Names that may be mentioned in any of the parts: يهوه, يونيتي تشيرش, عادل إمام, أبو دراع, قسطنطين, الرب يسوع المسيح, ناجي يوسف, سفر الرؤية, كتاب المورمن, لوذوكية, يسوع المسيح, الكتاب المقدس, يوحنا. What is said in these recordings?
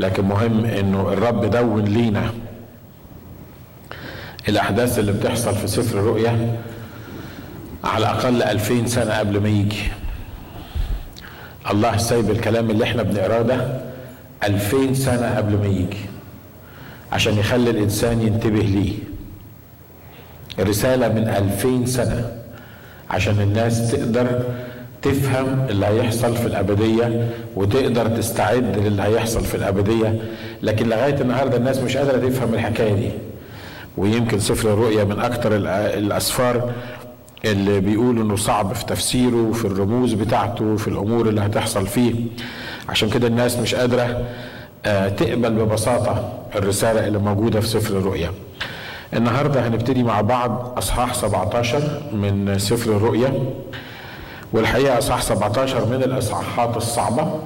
لكن مهم انه الرب دون لينا الاحداث اللي بتحصل في سفر الرؤية على الاقل 2000 سنة قبل ما يجي. الله سايب الكلام اللي احنا بنقراه ده 2000 سنة قبل ما يجي عشان يخلي الانسان ينتبه ليه. الرسالة من 2000 سنة عشان الناس تقدر تفهم اللي هيحصل في الابدية وتقدر تستعد للي هيحصل في الابدية، لكن لغاية النهاردة الناس مش قادرة تفهم الحكاية دي. ويمكن سفر الرؤية من اكتر الاسفار اللي بيقول انه صعب في تفسيره وفي الرموز بتاعته في الامور اللي هتحصل فيه، عشان كده الناس مش قادرة تقبل ببساطة الرسالة اللي موجودة في سفر الرؤية. النهاردة هنبتدي مع بعض اصحاح 17 من سفر الرؤية، والحقيقة اصحاح 17 من الاصحاحات الصعبة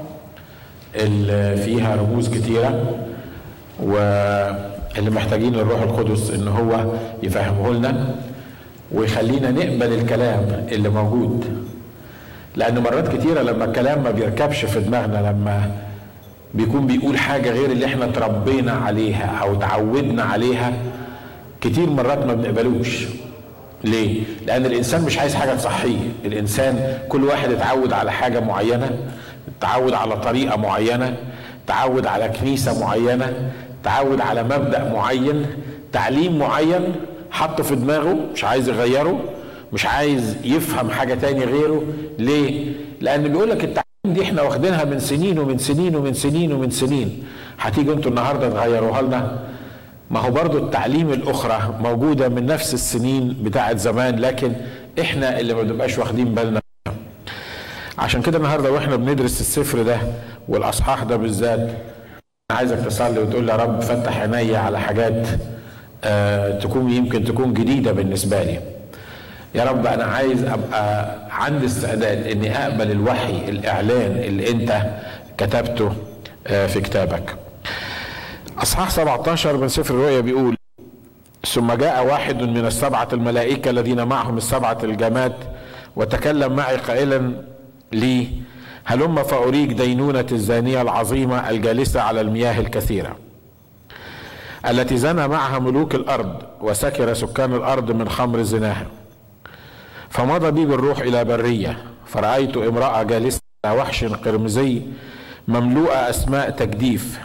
اللي فيها رموز كتيرة واللي محتاجين للروح القدس ان هو يفهمه لنا ويخلينا نقبل الكلام اللي موجود، لأن مرات كتيرة لما الكلام ما بيركبش في دماغنا، لما بيكون بيقول حاجة غير اللي احنا تربينا عليها أو تعودنا عليها، كتير مرات ما بنقبلوش. ليه؟ لأن الإنسان مش عايز حاجة تصحيه، الإنسان كل واحد اتعود على حاجة معينة، اتعود على طريقة معينة، اتعود على كنيسة معينة، اتعود على مبدأ معين، تعليم معين حطه في دماغه، مش عايز يغيره، مش عايز يفهم حاجة تاني غيره. ليه؟ لأن بيقولك التعليم دي احنا واخدينها من سنين ومن سنين ومن سنين ومن سنين، هتيجوا انتوا النهاردة تغيروها لنا؟ ما هو برضو التعليم الأخرى موجودة من نفس السنين بتاعت زمان، لكن احنا اللي ما بنبقاش واخدين بالنا. عشان كده النهاردة واحنا بندرس السفر ده والأصحاح ده بالذات، عايزك تصلي وتقول يا رب فتح عيني على حاجات يمكن تكون جديدة بالنسبة لي. يا رب أنا عايز أبقى عندي استعداد أني أقبل الوحي الإعلان اللي أنت كتبته في كتابك. أصحاح 17 من سفر الرؤيا بيقول: ثم جاء واحد من السبعة الملائكة الذين معهم السبعة الجماد وتكلم معي قائلا لي: هلم فأريك دينونة الزانية العظيمة الجالسة على المياه الكثيرة، التي زنى معها ملوك الأرض وسكر سكان الأرض من خمر زناها. فمضى بي بالروح إلى برية، فرأيت امرأة جالسة على وحش قرمزي مملوءة أسماء تجديف،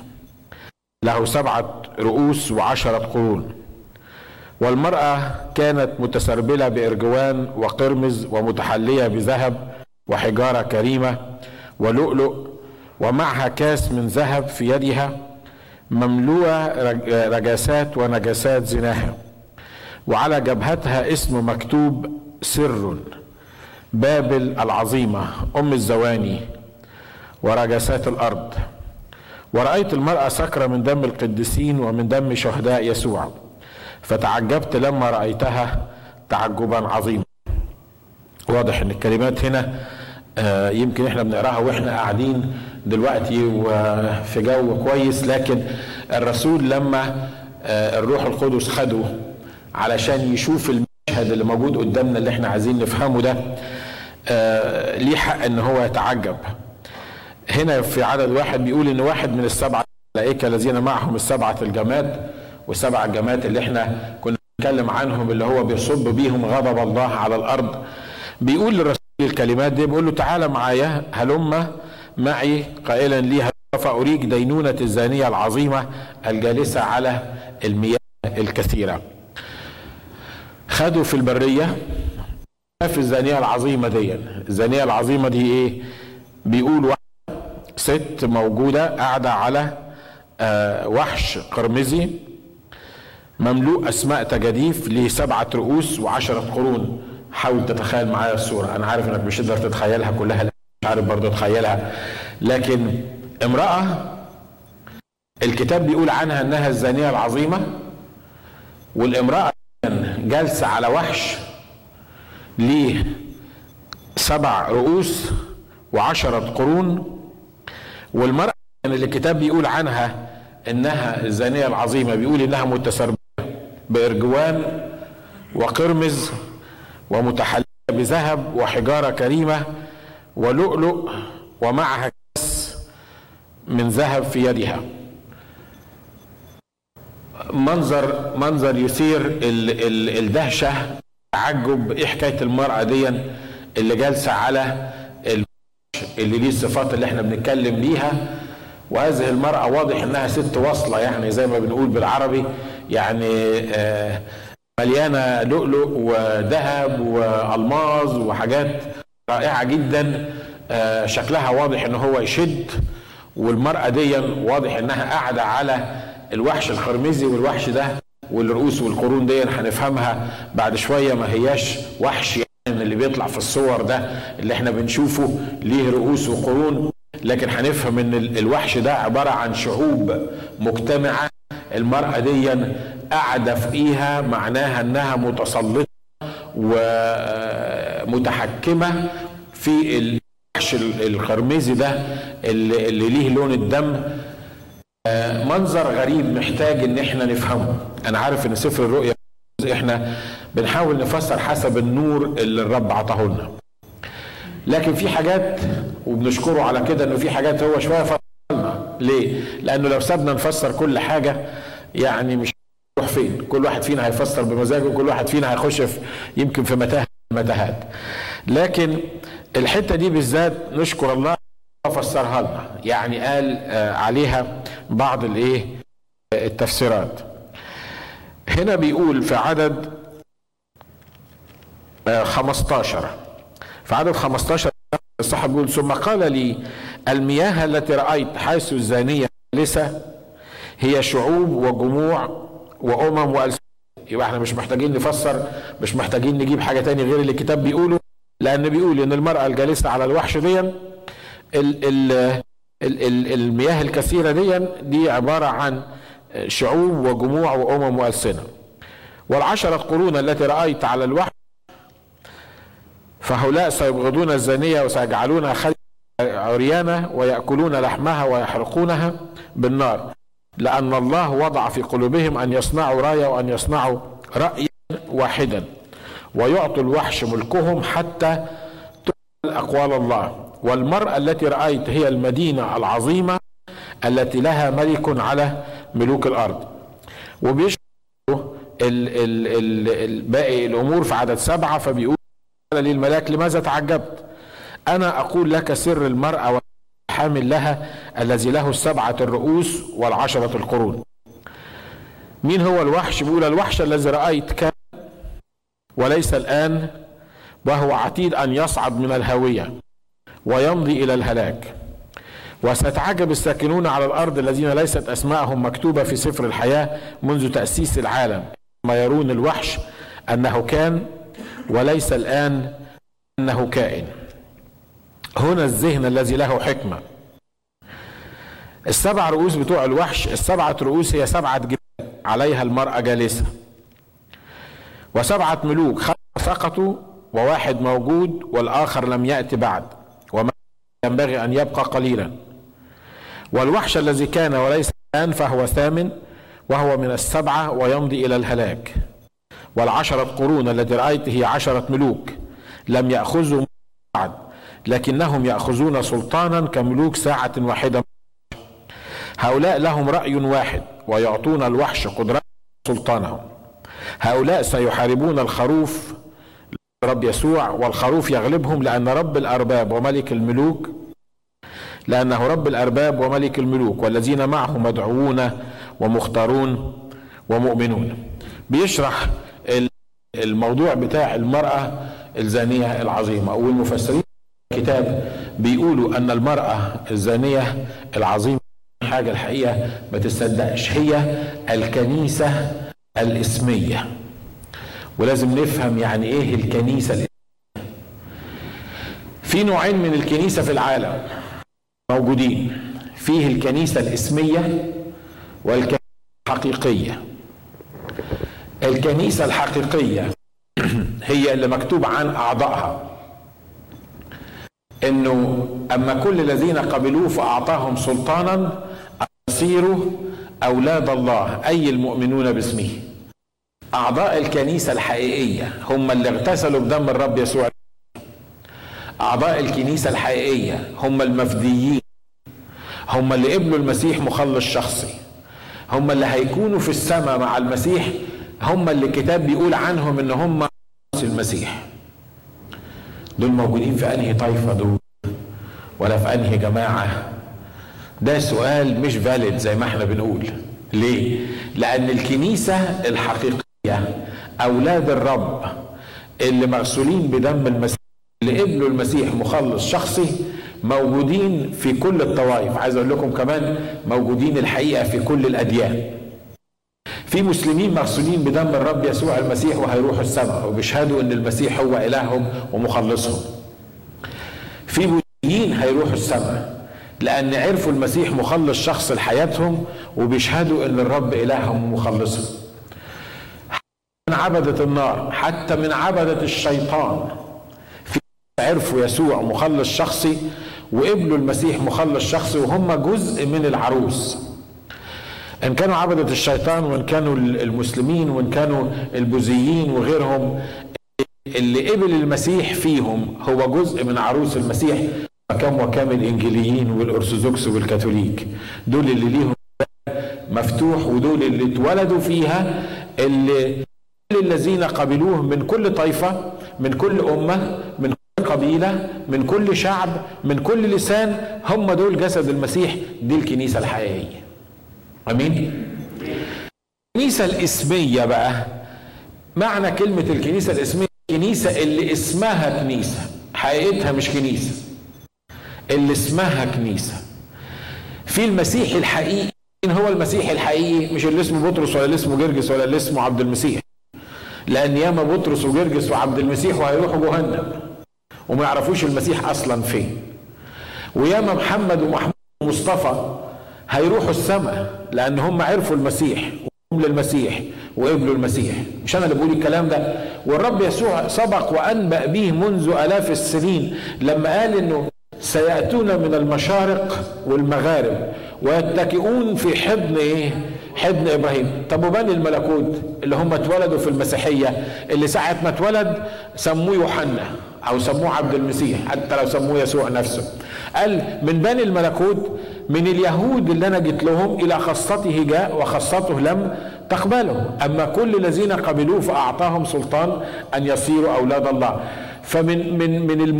له 7 رؤوس و10 قرون، والمرأة كانت متسربلة بإرجوان وقرمز ومتحلية بذهب وحجارة كريمة ولؤلؤ، ومعها كاس من ذهب في يدها مملوءة رجاسات ونجاسات زناها، وعلى جبهتها اسم مكتوب: سر بابل العظيمة أم الزواني ورجاسات الأرض. ورأيت المرأة سكرة من دم القديسين ومن دم شهداء يسوع، فتعجبت لما رأيتها تعجبا عظيما. واضح ان الكلمات هنا يمكن احنا بنقراها واحنا قاعدين دلوقتي وفي جو كويس، لكن الرسول لما الروح القدس خده علشان يشوف المشهد اللي موجود قدامنا اللي احنا عايزين نفهمه ده، ليه حق ان هو يتعجب. هنا في عدد 1 بيقول ان واحد من 7 ملائكة الذين معهم 7 الجماد، و7 الجماد اللي احنا كنا بنتكلم عنهم اللي هو بيصب بيهم غضب الله على الارض، بيقول للرسول الكلمات دي، بيقول له تعالى معايا، هلم معي قائلا لي فأريك دينونة الزانية العظيمة الجالسة على المياه الكثيرة. خدوا في البرية في الزانية العظيمة دي. الزانية العظيمة دي ايه؟ بيقول ست موجودة قاعدة على وحش قرمزي مملوء أسماء تجديف، ليه 7 رؤوس و10 قرون. حاول تتخيل معايا الصورة، أنا عارف إنك مش قادر تتخيلها كلها، مش عارف برضه تتخيلها، لكن امرأة الكتاب بيقول عنها إنها الزانية العظيمة، والامرأة جالسة على وحش ليه 7 رؤوس و10 قرون، والمرأة اللي الكتاب بيقول عنها إنها الزانية العظيمة بيقول إنها متسربلة بإرجوان وقرمز ومتحلية بذهب وحجارة كريمة ولؤلؤ، ومعها كاس من ذهب في يدها. منظر يثير الدهشة تعجب. ايه حكاية المرأة دي اللي جالسة على اللي ليه الصفات اللي احنا بنتكلم بيها، وهذه المرأة واضح انها ست واصلة، يعني زي ما بنقول بالعربي، يعني مليانة لؤلؤ وذهب والماظ وحاجات رائعة جدا. شكلها واضح ان هو يشد، والمرأة دي واضح انها قاعدة على الوحش الخرمزي، والوحش ده والرؤوس والقرون دي هنفهمها بعد شوية، ما هياش وحش يعني اللي بيطلع في الصور ده اللي احنا بنشوفه ليه رؤوس وقرون، لكن هنفهم ان الوحش ده عبارة عن شعوب مجتمعة المرأة دي قاعدة فيها، معناها انها متسلطة ومتحكمة في الوحش الخرمزي ده اللي ليه لون الدم. منظر غريب محتاج ان احنا نفهمه. انا عارف ان سفر الرؤية احنا بنحاول نفسر حسب النور اللي الرب عطاه لنا، لكن في حاجات وبنشكره على كده انه في حاجات هو شويه فصلنا. ليه؟ لانه لو سبنا نفسر كل حاجه يعني مش هنروح فين، كل واحد فينا هيفسر بمزاجه، كل واحد فينا هيخش في يمكن في متاهات. لكن الحته دي بالذات نشكر الله فسرها لنا، يعني قال عليها بعض التفسيرات. هنا بيقول في عدد 15، في عدد 15 الصاحب بيقول: ثم قال لي المياه التي رأيت حيث الزانية لسه هي شعوب وجموع وأمم وألسنة. يبقى احنا مش محتاجين نفسر، مش محتاجين نجيب حاجة تاني غير اللي الكتاب بيقوله، لأن بيقول إن المرأة الجالسة على الوحش دي المياه الكثيرة دي عبارة عن شعوب وجموع وأمم وألسنة. والعشرة قرون التي رأيت على الوحش فهؤلاء سيبغضون الزانية وسيجعلونها خلية عريانة ويأكلون لحمها ويحرقونها بالنار، لأن الله وضع في قلوبهم أن يصنعوا راية وأن يصنعوا رأيا واحدا ويعطوا الوحش ملكهم حتى تقبل أقوال الله. والمرأة التي رأيت هي المدينة العظيمة التي لها ملك على ملوك الأرض. وبيشرحوا باقي الأمور في عدد 7، فبيقول: قال لي الملاك لماذا تعجبت؟ أنا أقول لك سر المرأة والحامل لها الذي له 7 الرؤوس و10 القرون. مين هو الوحش؟ بيقول: الوحش الذي رأيت كان وليس الآن، وهو عتيد أن يصعد من الهاوية ويمضي إلى الهلاك. وستعجب الساكنون على الأرض الذين ليست أسماءهم مكتوبة في سفر الحياة منذ تأسيس العالم، ما يرون الوحش أنه كان وليس الآن أنه كائن. هنا الذهن الذي له حكمة. ال7 رؤوس بتوع الوحش، ال7 رؤوس هي 7 جبال عليها المرأة جالسة، و7 ملوك، 5 سقطوا و1 موجود والآخر لم يأتي بعد، وما ينبغي أن يبقى قليلا. والوحش الذي كان وليس الآن فهو 8، وهو من ال7 ويمضي إلى الهلاك. والعشرة قرون التي رأيت هي 10 ملوك لم يأخذوا بعد، لكنهم يأخذون سلطانا كملوك ساعة واحدة. هؤلاء لهم رأي واحد ويعطون الوحش قدرة سلطانهم. هؤلاء سيحاربون الخروف رب يسوع، والخروف يغلبهم لأن رب الأرباب وملك الملوك، لأنه رب الأرباب وملك الملوك والذين معه مدعوون ومختارون ومؤمنون. بيشرح الموضوع بتاع المرأة الزانية العظيمة، والمفسرين الكتاب بيقولوا أن المرأة الزانية العظيمة حاجة الحقيقة ما تصدقش، هي الكنيسة الإسمية. ولازم نفهم يعني ايه الكنيسة الإسمية. في نوعين من الكنيسة في العالم موجودين، فيه الكنيسة الإسمية والكنيسة الحقيقية. الكنيسة الحقيقية هي اللي مكتوب عن أعضائها إنه أما كل الذين قبلوه فأعطاهم سلطانا يصيروا أولاد الله أي المؤمنون باسمه. أعضاء الكنيسة الحقيقية هم اللي اغتسلوا بدم الرب يسوع. أعضاء الكنيسة الحقيقية هم المفديين، هم اللي قبلوا المسيح مخلص شخصي، هم اللي هيكونوا في السماء مع المسيح، هم اللي الكتاب بيقول عنهم ان هم راس المسيح. دول موجودين في انهي طائفه دول؟ ولا في انهي جماعه؟ ده سؤال مش فاليد زي ما احنا بنقول. ليه؟ لان الكنيسه الحقيقيه اولاد الرب اللي مغسولين بدم المسيح اللي قبلوا المسيح مخلص شخصي موجودين في كل الطوائف. عايز اقول لكم كمان موجودين الحقيقه في كل الاديان. في مسلمين مغسولين بدم الرب يسوع المسيح وهيروحوا السماء وبيشهدوا ان المسيح هو الههم ومخلصهم. في مسيحيين هيروحوا السماء لان عرفوا المسيح مخلص شخص لحياتهم وبيشهدوا ان الرب الههم ومخلصهم. من عبدة النار حتى من عبدة الشيطان في عرفوا يسوع مخلص شخصي وقبلوا المسيح مخلص شخصي وهم جزء من العروس. ان كانوا عبدة الشيطان وان كانوا المسلمين وان كانوا البوذيين وغيرهم، اللي قبل المسيح فيهم هو جزء من عروس المسيح. وكم الانجيليين والارثوذكس والكاثوليك، دول اللي ليهم مفتوح ودول اللي اتولدوا فيها، اللي كل الذين قبلوه من كل طائفة من كل أمة من كل قبيلة من كل شعب من كل لسان، هم دول جسد المسيح. دي الكنيسة الحقيقية. أمين. الكنيسة الإسمية بقى، معنى كلمة الكنيسة الإسمية، الكنيسة اللي اسمها كنيسة حقيقتها مش كنيسة، اللي اسمها كنيسة. في المسيح الحقيقي. مين هو المسيح الحقيقي؟ مش اللي اسمه بطرس ولا اللي اسمه جرجس ولا اللي اسمه عبد المسيح، لأن ياما بطرس وجرجس وعبد المسيح وهيروحوا جهنم وما يعرفوش المسيح أصلا فين، وياما محمد ومحمود ومصطفى هيروحوا السماء لأن هم عرفوا المسيح وهم للمسيح وقبلوا المسيح. مش أنا اللي بقول الكلام ده، والرب يسوع سبق وأنبأ به منذ آلاف السنين لما قال إنه سيأتون من المشارق والمغارب ويتكئون في حضن إيه؟ حضن إبراهيم. طب وبني الملكوت اللي هم اتولدوا في المسيحية، اللي ساعة ما اتولد سموه يوحنا أو سموه عبد المسيح حتى لو سموه يسوع نفسه، قال من بني الملكوت من اليهود اللي أنا جيت لهم، إلى خاصته جاء وخاصته لم تقبله، أما كل الذين قبلوه فأعطاهم سلطان أن يصيروا أولاد الله. فمن من من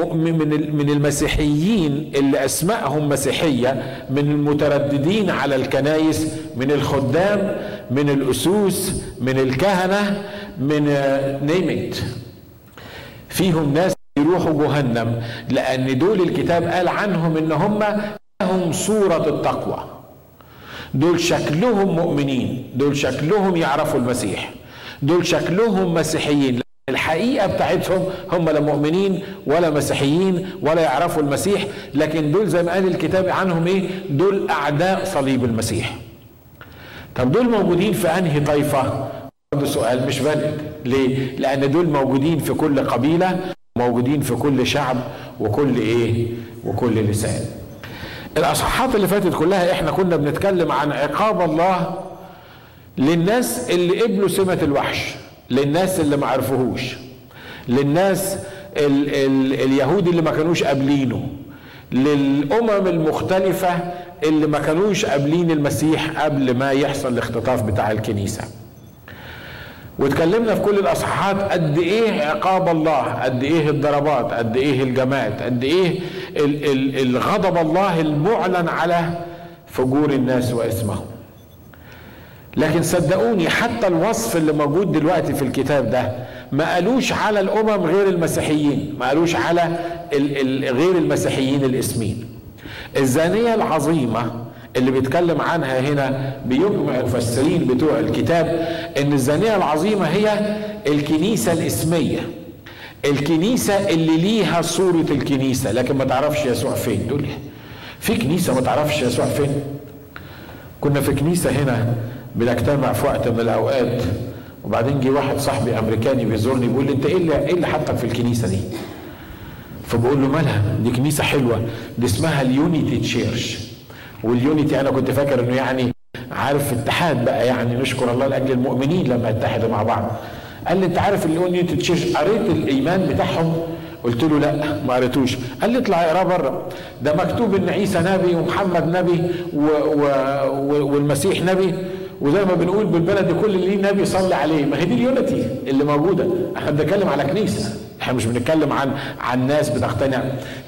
من المسيحيين اللي أسمائهم مسيحية، من المترددين على الكنائس، من الخدام، من الأسوس، من الكهنة، من نيمت، فيهم ناس يروحوا جهنم لأن دول الكتاب قال عنهم إن هم لهم صورة التقوى. دول شكلهم مؤمنين، دول شكلهم يعرفوا المسيح، دول شكلهم مسيحيين. الحقيقة بتاعتهم هم لا مؤمنين ولا مسيحيين ولا يعرفوا المسيح، لكن دول زي ما قال الكتاب عنهم ايه؟ دول أعداء صليب المسيح. طب دول موجودين في أنهي طائفة؟ برضه سؤال مش فاليد. ليه؟ لأن دول موجودين في كل قبيلة، موجودين في كل شعب وكل ايه؟ وكل لسان. الأصحاحات اللي فاتت كلها احنا كنا بنتكلم عن عقاب الله للناس اللي قبلوا سمة الوحش، للناس اللي ما عرفوهوش، للناس اليهود اللي ما كانوش قابلينه، للأمم المختلفة اللي ما كانوش قابلين المسيح قبل ما يحصل الاختطاف بتاع الكنيسة. واتكلمنا في كل الأصحاحات قد إيه عقاب الله، قد إيه الضربات، قد إيه الجماعات، قد إيه الغضب الله المعلن على فجور الناس وإسمهم. لكن صدقوني حتى الوصف اللي موجود دلوقتي في الكتاب ده ما قالوش على الأمم غير المسيحيين، ما قالوش على غير المسيحيين الاسمين. الزانية العظيمة اللي بيتكلم عنها هنا بيجمع المفسرين بتوع الكتاب ان الزانية العظيمة هي الكنيسة الاسمية، الكنيسة اللي ليها صورة الكنيسة لكن ما تعرفش يسوع فين. دول في كنيسة ما تعرفش يسوع فين. كنا في كنيسة هنا بنجتمع في وقت من الاوقات، وبعدين جه واحد صاحبي امريكاني بيزورني بيقول لي انت ايه اللي حطك في الكنيسه دي؟ فبقول له مالها؟ دي كنيسه حلوه، دي اسمها اليونيتي تشيرش. واليونيتي انا كنت فاكر انه يعني عارف اتحاد بقى، يعني نشكر الله لاجل المؤمنين لما اتحدوا مع بعض. قال لي انت عارف اليونيتي تشيرش؟ قريت الايمان بتاعهم؟ قلت له لا ما قريتوش. قال لي اطلع اقراه بره، ده مكتوب ان عيسى نبي ومحمد نبي والمسيح نبي وزي ما بنقول بالبلدي كل اللي ليه نبي صلي عليه. ما هي دي اليونتي اللي موجوده. احنا بنتكلم على كنيسه، احنا مش بنتكلم عن ناس بتقتنع.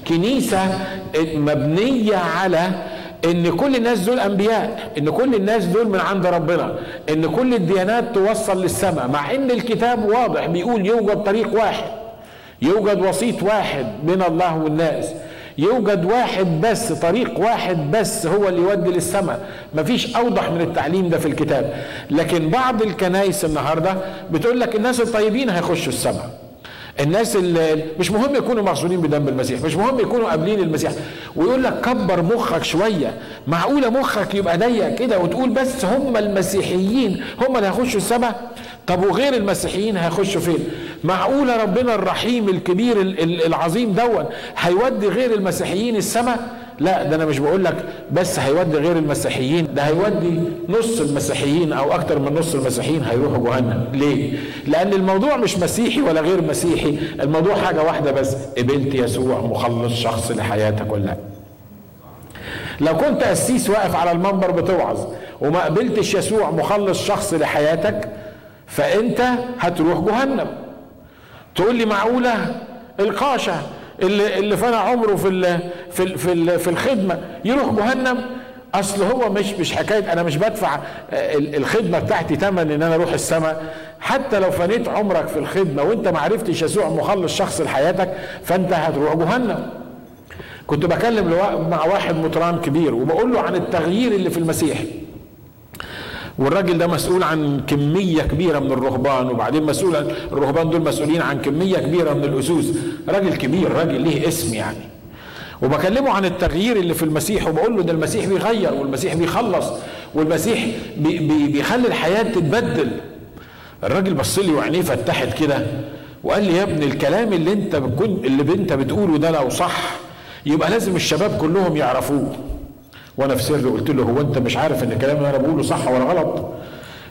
كنيسه مبنيه على ان كل الناس دول انبياء، ان كل الناس دول من عند ربنا، ان كل الديانات توصل للسماء، مع ان الكتاب واضح بيقول يوجد طريق واحد، يوجد وسيط واحد بين الله والناس، يوجد واحد بس، طريق واحد بس هو اللي يودي للسماء. مفيش اوضح من التعليم ده في الكتاب. لكن بعض الكنائس النهارده بتقول لك الناس الطيبين هيخشوا السماء، الناس اللي مش مهم يكونوا مغسولين بدم المسيح، مش مهم يكونوا قابلين المسيح، ويقول لك كبر مخك شويه. معقوله مخك يبقى ضيق كده وتقول بس هم المسيحيين هم اللي هيخشوا السماء؟ طب وغير المسيحيين هيخشوا فين؟ معقوله ربنا الرحيم الكبير العظيم دون هيودي غير المسيحيين السماء؟ لا، ده انا مش بقول لك بس هيودي غير المسيحيين، ده هيودي نص المسيحيين او اكتر من نص المسيحيين هيروحوا جهنم. ليه؟ لان الموضوع مش مسيحي ولا غير مسيحي، الموضوع حاجه واحده بس، قبلت يسوع مخلص شخص لحياتك كلها. لو كنت قسيس واقف على المنبر بتوعظ وما قبلتش يسوع مخلص شخص لحياتك فانت هتروح جهنم. تقول لي معقوله القاشه اللي فنى عمره في الخدمه يروح جهنم؟ اصل هو مش حكايه انا مش بدفع الخدمه بتاعتي ثمن ان انا اروح السماء. حتى لو فنيت عمرك في الخدمه وانت ما عرفتش يسوع مخلص شخص لحياتك فانت هتروح جهنم. كنت بكلم مع واحد مطران كبير وبقول له عن التغيير اللي في المسيح، والراجل ده مسؤول عن كمية كبيرة من الرهبان، وبعدين مسؤول عن الرهبان دول مسؤولين عن كمية كبيرة من الأسوس، راجل كبير، راجل ليه اسم يعني. وبكلمه عن التغيير اللي في المسيح وبقول له ده المسيح بيغير والمسيح بيخلص والمسيح بيخلي الحياة تتبدل. الراجل بص لي وعينيه فتحت كده وقال لي يا ابني الكلام اللي انت بتقوله ده لو صح يبقى لازم الشباب كلهم يعرفوه. وانا في سر قلت له هو انت مش عارف ان الكلام اللي انا بقوله صح ولا غلط؟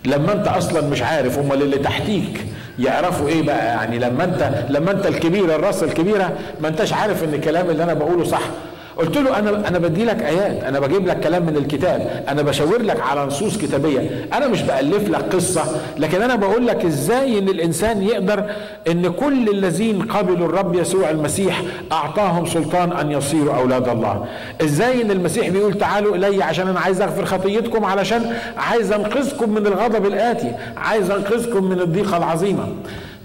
لما انت اصلا مش عارف امال اللي تحتيك يعرفوا ايه بقى؟ يعني لما انت الكبير الراس الكبيره ما انتش عارف ان الكلام اللي انا بقوله صح. قلت له انا بدي لك ايات، انا بجيب لك كلام من الكتاب، انا بشاور لك على نصوص كتابيه، انا مش بالف لك قصه، لكن انا بقول لك ازاي ان الانسان يقدر، ان كل الذين قبلوا الرب يسوع المسيح اعطاهم سلطان ان يصيروا اولاد الله. ازاي ان المسيح بيقول تعالوا الي عشان انا عايز اغفر خطيتكم، علشان عايز انقذكم من الغضب الاتي، عايز انقذكم من الضيقه العظيمه.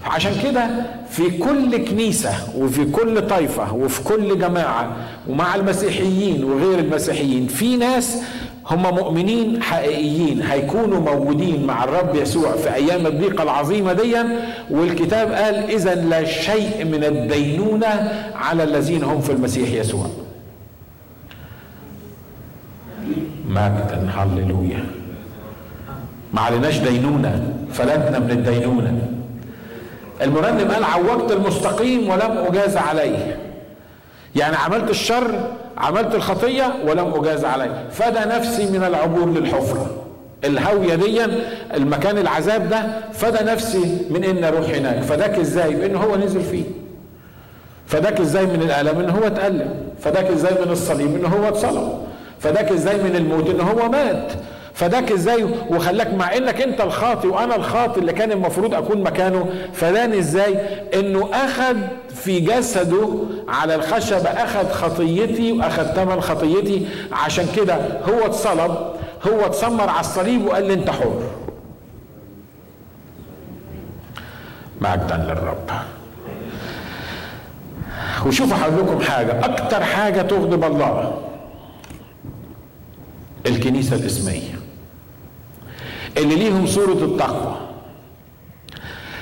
عشان كده في كل كنيسة وفي كل طائفة وفي كل جماعة ومع المسيحيين وغير المسيحيين في ناس هم مؤمنين حقيقيين هيكونوا موجودين مع الرب يسوع في أيام الضيقة العظيمة دي. والكتاب قال إذا لا شيء من الدينونة على الذين هم في المسيح يسوع. مجدا هللويا. ما عليناش دينونة، فلتنا من الدينونة. المرنم قال عوجت المستقيم ولم أجاز عليه، يعني عملت الشر، عملت الخطية ولم أجاز عليه، فدى نفسي من العبور للحفرة. الهوية دي، المكان العذاب ده، فدى نفسي من إن أروح هناك. فداك إزاي؟ بإن هو نزل فيه. فداك إزاي من الآلام؟ إن هو اتألم. فداك إزاي من الصليب؟ إن هو اتصلب. فداك إزاي من الموت؟ إن هو مات. فداك ازاي وخلاك مع انك انت الخاطئ وانا الخاطئ اللي كان المفروض اكون مكانه، فداني ازاي؟ انه اخذ في جسده على الخشبه، اخذ خطيتي واخذ ثمن خطيتي. عشان كده هو اتصلب، هو اتسمر على الصليب وقال لي انت حر. مجدا للرب. وشوفوا حضراتكم حاجه، اكتر حاجه تغضب الله الكنيسه الاسميه اللي ليهم صورة التقوى.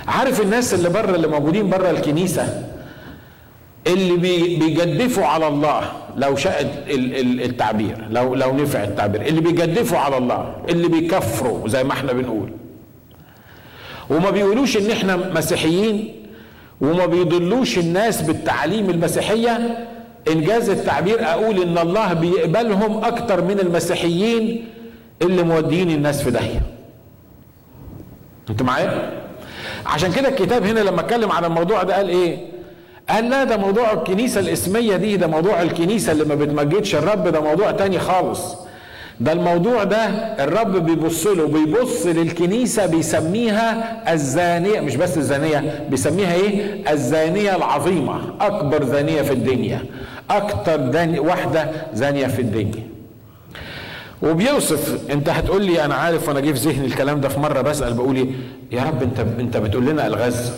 عارف الناس اللي بره، اللي موجودين بره الكنيسة، اللي بيجدفوا على الله، لو شاء التعبير، لو نفع التعبير، اللي بيجدفوا على الله، اللي بيكفروا زي ما احنا بنقول، وما بيقولوش ان احنا مسيحيين، وما بيضلوش الناس بالتعاليم المسيحية. انجاز التعبير اقول ان الله بيقبلهم اكتر من المسيحيين اللي موديين الناس في داهيه. انتوا معايا؟ عشان كده الكتاب هنا لما اتكلم على الموضوع ده قال ايه؟ قال لا، ده موضوع الكنيسه الاسميه دي، ده موضوع الكنيسه اللي ما بتمجدش الرب، ده موضوع تاني خالص. ده الموضوع ده الرب بيبص له، بيبص للكنيسة بيسميها الزانية، مش بس الزانية، بيسميها ايه؟ الزانية العظيمة، أكبر زانية في الدنيا، أكتر واحدة زانية في الدنيا. وبيوصف، انت هتقول لي انا عارف وانا جه في ذهني الكلام ده، في مره بسال بقول يا رب انت بتقول لنا الغز،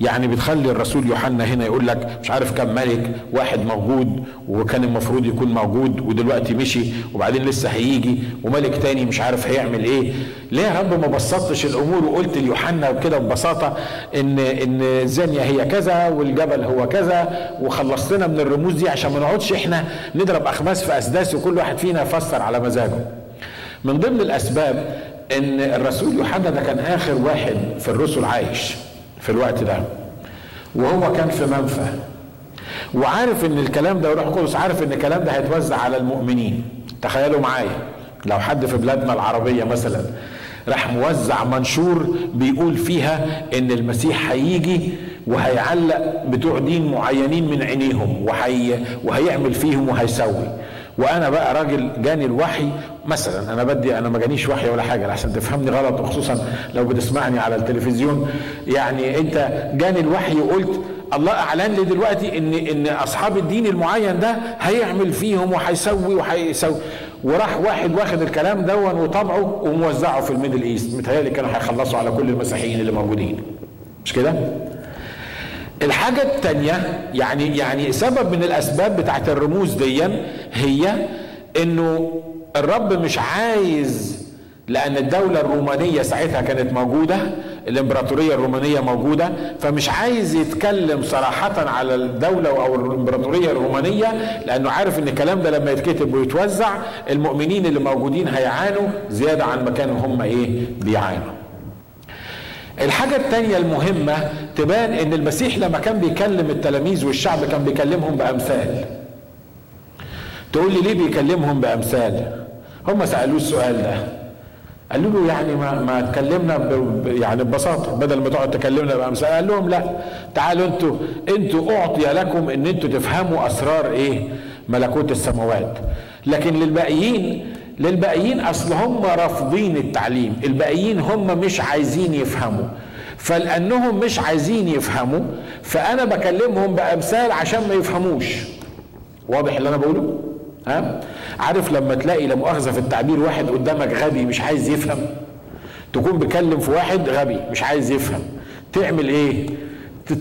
يعني بتخلي الرسول يوحنا هنا يقول لك مش عارف كم ملك واحد موجود وكان المفروض يكون موجود ودلوقتي مشي وبعدين لسه هيجي وملك تاني مش عارف هيعمل ايه. ليه يا رب ما بسطتش الامور وقلت ليوحنا وكده ببساطه ان الزانيه هي كذا والجبل هو كذا وخلصتنا من الرموز دي عشان ما نقعدش احنا نضرب اخماس في اسداس وكل واحد فينا يفسر على مزاجه. من ضمن الاسباب ان الرسول يوحنا ده كان اخر واحد في الرسل عايش في الوقت ده، وهو كان في منفى وعارف ان الكلام ده، وروح القدس عارف ان الكلام ده هيتوزع على المؤمنين. تخيلوا معايا لو حد في بلادنا العربية مثلا راح موزع منشور بيقول فيها ان المسيح هيجي وهيعلق بتوع دين معينين من عينيهم وهيعمل فيهم وهيسوي، وانا بقى راجل جاني الوحي مثلا، انا ما جانيش وحي ولا حاجه عشان تفهمني غلط، وخصوصا لو بتسمعني على التلفزيون، يعني انت جاني الوحي وقلت الله اعلن لي دلوقتي ان اصحاب الدين المعين ده هيعمل فيهم وهيسوي، وراح واحد واخد الكلام ده وطبعه وموزعه في الميدل ايست، متهيألي كانوا هيخلصوا على كل المسيحيين اللي موجودين، مش كده؟ الحاجة التانية يعني سبب من الأسباب بتاعت الرموز دي هي إنه الرب مش عايز، لأن الدولة الرومانية ساعتها كانت موجودة، الإمبراطورية الرومانية موجودة، فمش عايز يتكلم صراحة على الدولة أو الإمبراطورية الرومانية، لأنه عارف إن الكلام ده لما يتكتب ويتوزع المؤمنين اللي موجودين هيعانوا زيادة عن ما كانوا هم بيعانوا. الحاجة التانية المهمة، تبان ان المسيح لما كان بيكلم التلاميذ والشعب كان بيكلمهم بأمثال. تقول لي ليه بيكلمهم بأمثال؟ هم سألوه السؤال ده، قالوا له يعني ما تكلمنا يعني ببساطة بدل ما تقعد تكلمنا بأمثال، قال لهم لا، تعالوا انتوا اعطي لكم ان انتوا تفهموا اسرار ملكوت السماوات، لكن للباقيين اصل هم رافضين التعليم، الباقيين هم مش عايزين يفهموا، فلانهم مش عايزين يفهموا فانا بكلمهم بامثال عشان ما يفهموش. واضح اللي انا بقوله؟ ها؟ عارف لما تلاقي لمؤاخذه في التعبير واحد قدامك غبي مش عايز يفهم، تكون بكلم في واحد غبي مش عايز يفهم، تعمل ايه؟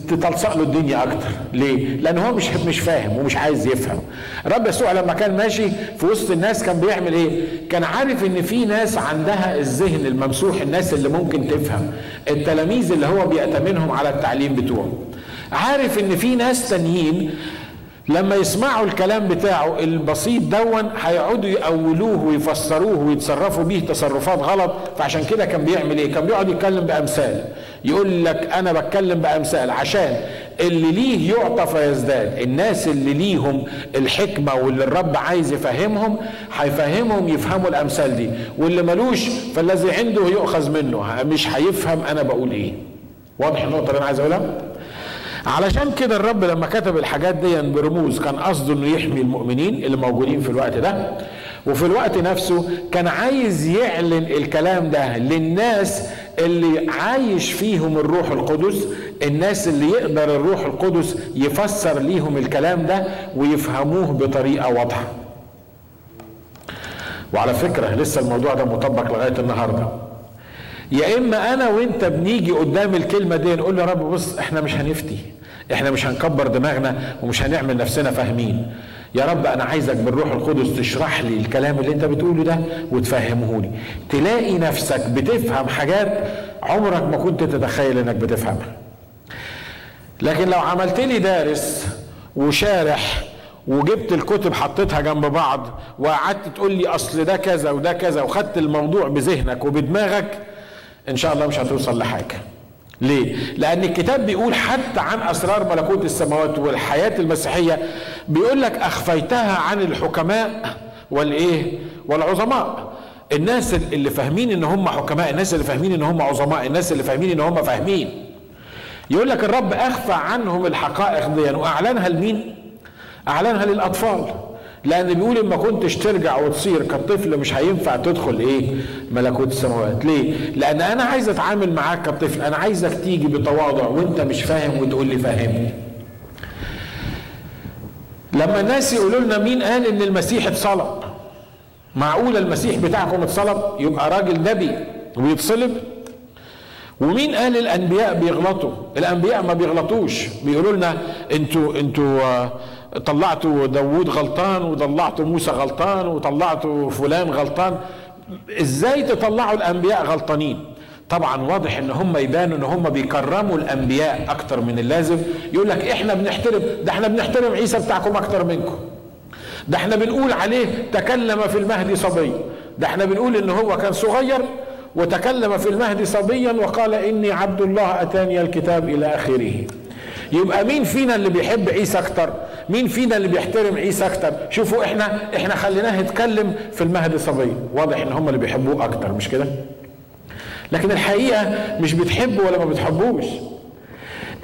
تتلصق له الدنيا اكتر. ليه؟ لان هو مش فاهم ومش عايز يفهم. الرب يسوع لما كان ماشي في وسط الناس كان بيعمل ايه؟ كان عارف ان في ناس عندها الذهن الممسوح، الناس اللي ممكن تفهم، التلاميذ اللي هو بيأتمنهم على التعليم بتوعه، عارف ان في ناس تانيين لما يسمعوا الكلام بتاعه البسيط دون هيقعدوا يأولوه ويفسروه ويتصرفوا به تصرفات غلط، فعشان كده كان بيعمل ايه؟ كان بيقعد يتكلم بأمثال، يقول لك انا بتكلم بأمثال عشان اللي ليه يعطى فيزداد، الناس اللي ليهم الحكمة واللي الرب عايز يفهمهم هيفهمهم يفهموا الأمثال دي، واللي ملوش فالذي عنده يؤخذ منه، مش هيفهم انا بقول ايه. واضح النقطة اللي انا عايز اقولها؟ علشان كده الرب لما كتب الحاجات دي برموز كان قصده انه يحمي المؤمنين اللي موجودين في الوقت ده، وفي الوقت نفسه كان عايز يعلن الكلام ده للناس اللي عايش فيهم الروح القدس، الناس اللي يقدر الروح القدس يفسر ليهم الكلام ده ويفهموه بطريقة واضحة. وعلى فكرة لسه الموضوع ده مطبق لغاية النهاردة. يا اما انا وانت بنيجي قدام الكلمه دي نقول يا رب بص احنا مش هنفتي، احنا مش هنكبر دماغنا ومش هنعمل نفسنا فاهمين، يا رب انا عايزك بالروح القدس تشرح لي الكلام اللي انت بتقوله ده وتفهمهولي، تلاقي نفسك بتفهم حاجات عمرك ما كنت تتخيل انك بتفهمها. لكن لو عملت لي دارس وشارح وجبت الكتب حطيتها جنب بعض وقعدت تقول لي اصل ده كذا وده كذا وخدت الموضوع بذهنك وبدماغك، ان شاء الله مش هتوصل لحاجة. ليه؟ لان الكتاب بيقول حتى عن اسرار ملكوت السماوات والحياة المسيحية، بيقول لك اخفيتها عن الحكماء والعظماء، الناس اللي فاهمين ان هم حكماء، الناس اللي فاهمين ان هم عظماء، الناس اللي فاهمين ان هم فاهمين، يقول لك الرب اخفى عنهم الحقائق دي، واعلنها لمين؟ اعلنها للاطفال، لأن بيقول إن ما كنتش ترجع وتصير كطفل مش هينفع تدخل إيه؟ ملكوت السماوات. ليه؟ لأن أنا عايز أتعامل معاك كطفل، أنا عايزك تيجي بتواضع وأنت مش فاهم وتقول لي فاهمني. لما الناس يقولوا لنا مين قال إن المسيح اتصلب؟ معقول المسيح بتاعكم اتصلب؟ يبقى راجل نبي ويتصلب؟ ومين قال الأنبياء بيغلطوا؟ الأنبياء ما بيغلطوش، بيقولوا لنا أنتوا طلعتوا داوود غلطان وطلعتوا موسى غلطان وطلعتوا فلان غلطان. ازاي تطلعوا الانبياء غلطانين؟ طبعا واضح ان هم يبانوا ان هم بيكرموا الانبياء اكتر من اللازم. يقول لك احنا بنحترم ده، احنا بنحترم عيسى بتاعكم اكتر منكم، ده احنا بنقول عليه تكلم في المهدي صبي، ده احنا بنقول ان هو كان صغير وتكلم في المهدي صبيا وقال اني عبد الله اتاني الكتاب الى اخره. يبقى مين فينا اللي بيحب عيسى اكتر؟ مين فينا اللي بيحترم عيسى اكتر؟ شوفوا احنا خليناه يتكلم في المهد صبي، واضح ان هم اللي بيحبوه اكتر مش كده؟ لكن الحقيقه مش بتحبه ولا ما بتحبوش.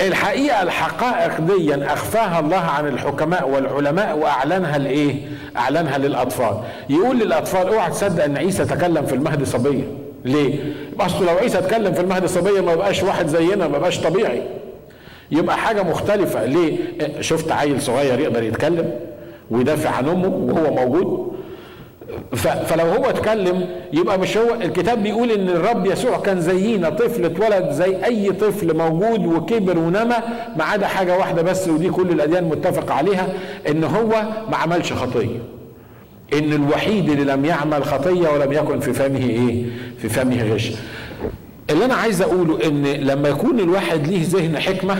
الحقيقه الحقائق دي اخفاها الله عن الحكماء والعلماء واعلنها لايه؟ اعلنها للاطفال. يقول للاطفال اوعى تصدق ان عيسى تكلم في المهد صبي. ليه؟ اصل لو عيسى تكلم في المهد صبي ما بقاش واحد زينا، ما بقاش طبيعي، يبقى حاجة مختلفة. ليه؟ شفت عيل صغير يقدر يتكلم ويدافع عن أمه وهو موجود؟ فلو هو اتكلم يبقى مش هو. الكتاب بيقول إن الرب يسوع كان زينا، طفل اتولد زي أي طفل موجود وكبر ونمى، ما عدا حاجة واحدة بس ودي كل الأديان متفق عليها، إن هو ما عملش خطية، إن الوحيد اللي لم يعمل خطية ولم يكن في فمه إيه؟ في فمه غش. اللي أنا عايز أقوله إن لما يكون الواحد ليه ذهن حكمة،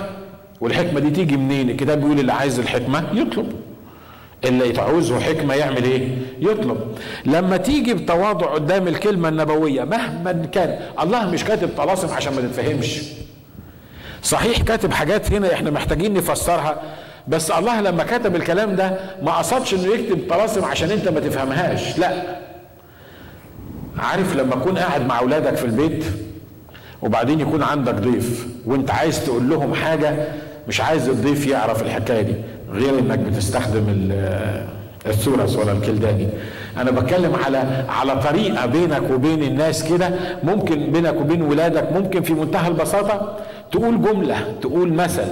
والحكمة دي تيجي منين؟ الكتاب بيقول اللي عايز الحكمة يطلب، اللي يتعوزه حكمة يعمل إيه؟ يطلب. لما تيجي بتواضع قدام الكلمة النبوية مهما كان، الله مش كاتب طلاسم عشان ما تتفهمش. صحيح كاتب حاجات هنا إحنا محتاجين نفسرها، بس الله لما كتب الكلام ده ما قصدش إنه يكتب طلاسم عشان أنت ما تفهمهاش، لأ. عارف لما أكون قاعد مع أولادك في البيت وبعدين يكون عندك ضيف وانت عايز تقول لهم حاجة مش عايز الضيف يعرف الحكاية دي، غير انك بتستخدم السورس ولا الكلداني. انا بتكلم على طريقة بينك وبين الناس كده، ممكن بينك وبين ولادك، ممكن في منتهى البساطة تقول جملة، تقول مثل،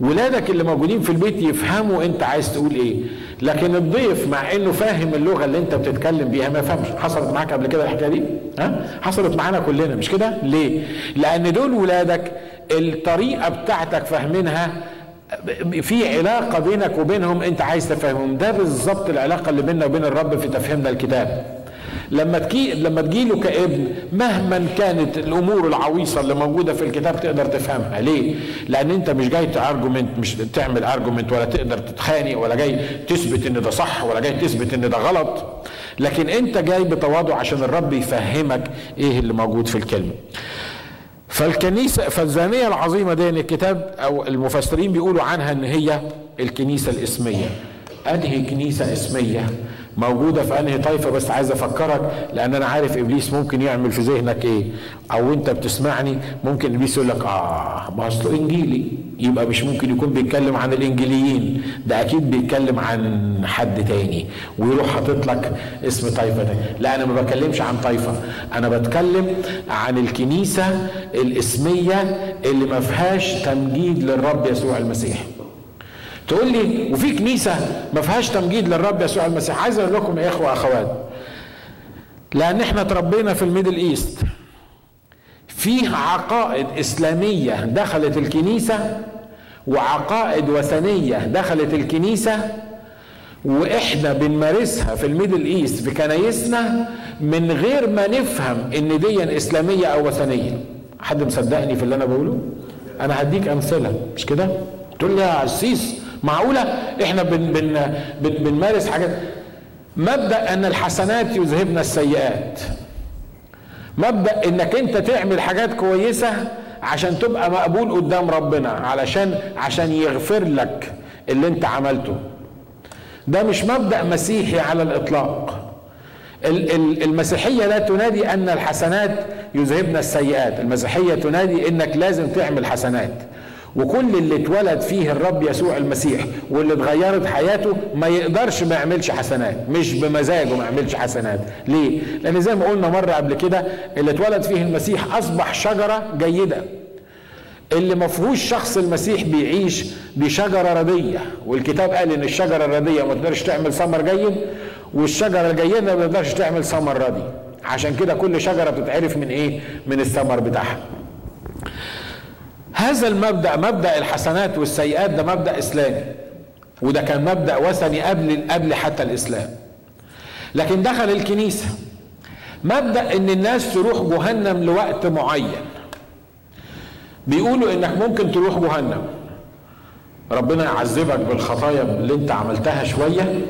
ولادك اللي موجودين في البيت يفهموا انت عايز تقول ايه. لكن الضيف مع انه فاهم اللغه اللي انت بتتكلم بيها ما فهمش. حصلت معاك قبل كده الحكايه دي؟ حصلت معانا كلنا مش كده؟ ليه؟ لان دول ولادك، الطريقه بتاعتك فاهمينها، في علاقه بينك وبينهم انت عايز تفهمهم. ده بالظبط العلاقه اللي بيننا وبين الرب في تفهيمنا الكتاب. لما تجيله كابن مهما كانت الامور العويصه اللي موجوده في الكتاب تقدر تفهمها. ليه؟ لان انت مش جاي تارجومنت، مش تعمل ارجومنت، ولا تقدر تتخانق، ولا جاي تثبت ان ده صح، ولا جاي تثبت ان ده غلط، لكن انت جاي بتواضع عشان الرب يفهمك ايه اللي موجود في الكلمه. فالكنيسه، فالزانيه العظيمه دي الكتاب او المفسرين بيقولوا عنها ان هي الكنيسه الاسميه. انهي كنيسه اسميه؟ موجودة في أنهي طائفة؟ بس عايز أفكرك، لأن أنا عارف إبليس ممكن يعمل في ذهنك إيه، أو أنت بتسمعني ممكن إبليس يقول لك ما أصله إنجيلي يبقى مش ممكن يكون بيتكلم عن الإنجيليين، ده أكيد بيتكلم عن حد تاني، ويروح حاطط لك اسم طائفة تاني. لا، أنا ما بتكلمش عن طائفة، أنا بتكلم عن الكنيسة الإسمية اللي ما فيهاش تمجيد للرب يسوع المسيح. تقول لي وفي كنيسة ما فيهاش تمجيد للرب يسوع المسيح؟ عايز اقول لكم يا اخوة اخوات، لان احنا تربينا في الميدل ايست فيه عقائد اسلامية دخلت الكنيسة، وعقائد وثنية دخلت الكنيسة، واحنا بنمارسها في الميدل ايست في كنايسنا من غير ما نفهم ان دي اسلامية او وثنية. حد مصدقني في اللي انا بقوله؟ انا هديك امثلة مش كده؟ تقول لي يا عسيس معقولة احنا بنمارس حاجات؟ مبدأ ان الحسنات يذهبن السيئات، مبدأ انك انت تعمل حاجات كويسة عشان تبقى مقبول قدام ربنا، عشان يغفر لك اللي انت عملته. ده مش مبدأ مسيحي على الاطلاق. المسيحية لا تنادي ان الحسنات يذهبن السيئات، المسيحية تنادي انك لازم تعمل حسنات وكل اللي اتولد فيه الرب يسوع المسيح واللي اتغيرت حياته ما يقدرش ما يعملش حسنات، مش بمزاجه ما يعملش حسنات. ليه؟ لأن زي ما قلنا مرة قبل كده، اللي اتولد فيه المسيح أصبح شجرة جيدة، اللي مفهوش شخص المسيح بيعيش بشجرة ردية. والكتاب قال إن الشجرة الردية ما تقدرش تعمل ثمر جيد، والشجرة الجيدة ما تقدرش تعمل ثمر ردي. عشان كده كل شجرة بتتعرف من إيه؟ من الثمر بتاعها. هذا المبدأ، مبدأ الحسنات والسيئات، ده مبدأ إسلامي، وده كان مبدأ وثني قبل حتى الإسلام. لكن دخل الكنيسة مبدأ إن الناس تروح جهنم لوقت معين. بيقولوا إنك ممكن تروح جهنم، ربنا يعذبك بالخطايا اللي أنت عملتها شوية،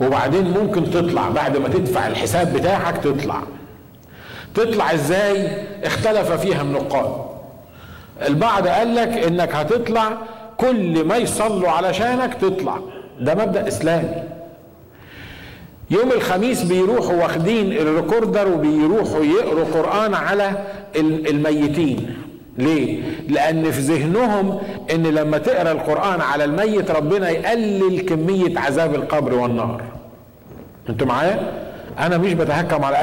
وبعدين ممكن تطلع بعد ما تدفع الحساب بتاعك. تطلع إزاي؟ اختلف فيها النقاد. البعض قال لك انك هتطلع كل ما يصلوا علشانك تطلع، ده مبدأ اسلامي. يوم الخميس بيروحوا واخدين الريكوردر وبيروحوا يقروا قرآن على الميتين. ليه؟ لأن في ذهنهم ان لما تقرأ القرآن على الميت ربنا يقلل كمية عذاب القبر والنار. انتوا معايا؟ انا مش بتهكم على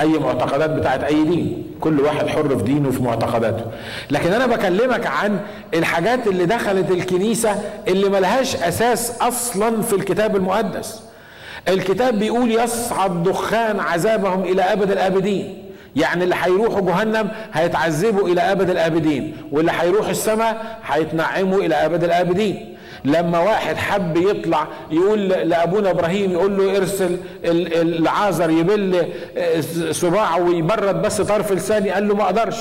اي معتقدات بتاعت اي دين، كل واحد حر في دينه وفي معتقداته، لكن انا بكلمك عن الحاجات اللي دخلت الكنيسة اللي ملهاش اساس اصلا في الكتاب المقدس. الكتاب بيقول يصعد دخان عذابهم الى ابد الابدين، يعني اللي هيروحوا جهنم هيتعذبوا الى ابد الابدين، واللي هيروح السماء هيتنعموا الى ابد الابدين. لما واحد حب يطلع يقول لأبونا إبراهيم، يقول له ارسل العازر يبل صباعه ويبرد بس طرف لساني، قال له ما أقدرش.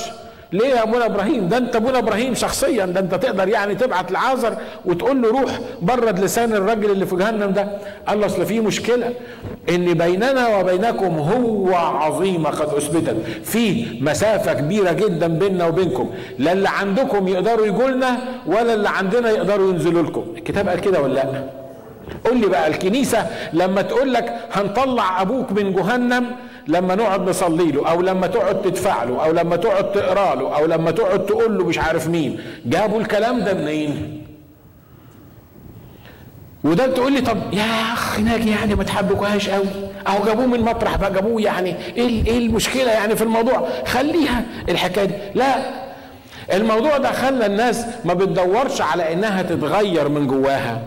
ليه يا أبونا إبراهيم؟ ده أنت أبونا إبراهيم شخصيا، ده أنت تقدر يعني تبعت العازر وتقول له روح برد لسان الرجل اللي في جهنم ده؟ قال له أصل في مشكلة إن بيننا وبينكم هو عظيمة قد أثبتت، في مسافة كبيرة جدا بيننا وبينكم، لا اللي عندكم يقدروا يجولنا ولا اللي عندنا يقدروا ينزلوا لكم. الكتاب قال كده ولا لأ؟ قول لي بقى. الكنيسة لما تقول لك هنطلع أبوك من جهنم لما نقعد نصلي له، او لما تقعد تدفع له، او لما تقعد تقرا له، او لما تقعد تقول له مش عارف مين، جابوا الكلام ده منين؟ وده تقول لي طب يا اخ ناجي يعني ما تحبكوهاش قوي، اهو جابوه من المطرح بقى، جابوه يعني ايه المشكله يعني في الموضوع؟ خليها الحكايه دي. لا، الموضوع ده خلى الناس ما بتدورش على انها تتغير من جواها.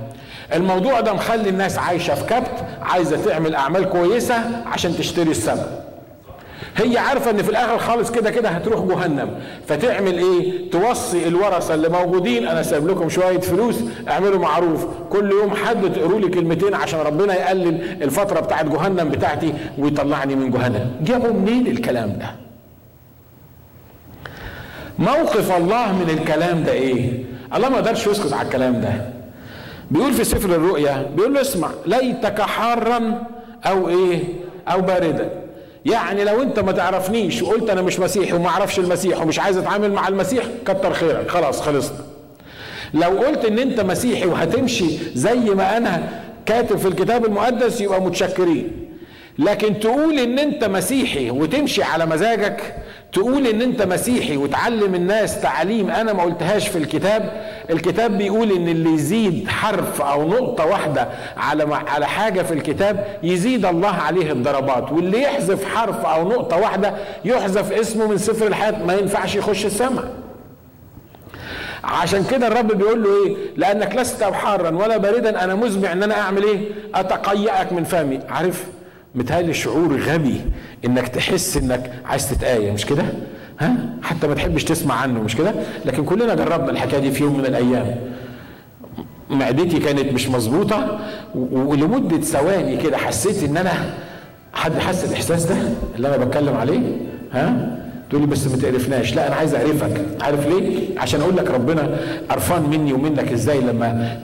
الموضوع ده مخلي الناس عايشة في كبت، عايزة تعمل أعمال كويسة عشان تشتري السماء. هي عارفة إن في الآخر خالص كده كده هتروح جهنم، فتعمل إيه؟ توصي الورثة اللي موجودين، أنا سايب لكم شوية فلوس، اعملوا معروف، كل يوم حد تقروا لي كلمتين عشان ربنا يقلل الفترة بتاعت جهنم بتاعتي ويطلعني من جهنم. جابوا منين الكلام ده؟ موقف الله من الكلام ده إيه؟ الله ما قدرش يسكت على الكلام ده. بيقول في سفر الرؤية، بيقول له اسمع، ليتك حارا او ايه او باردا. يعني لو انت ما تعرفنيش وقلت انا مش مسيحي وما اعرفش المسيح ومش عايز اتعامل مع المسيح، كتر خيرك، خلاص خلصنا. لو قلت ان انت مسيحي وهتمشي زي ما انا كاتب في الكتاب المقدس يبقى متشكرين. لكن تقول ان انت مسيحي وتمشي على مزاجك، تقول ان انت مسيحي وتعلم الناس تعليم انا ما قلتهاش في الكتاب. الكتاب بيقول ان اللي يزيد حرف او نقطة واحدة على حاجة في الكتاب يزيد الله عليه الضربات، واللي يحذف حرف او نقطة واحدة يحذف اسمه من سفر الحياة، ما ينفعش يخش السماء. عشان كده الرب بيقول له ايه؟ لانك لست حارا ولا باردا انا مزمع ان انا اعمل ايه؟ اتقيأك من فمي. عارف؟ متهيألي شعور غبي انك تحس انك عايز تتآية، مش كده؟ ها؟ حتى ما تحبش تسمع عنه، مش كده؟ لكن كلنا جربنا الحكاية دي في يوم من الأيام. معدتي كانت مش مظبوطة ولمدة ثواني كده حسيت ان انا، حد حس الإحساس ده اللي انا بتكلم عليه؟ ها؟ تقولي بس ما تقرفناش. لا، انا عايز اعرفك. عارف ليه؟ عشان اقول لك ربنا قرفان مني ومنك ازاي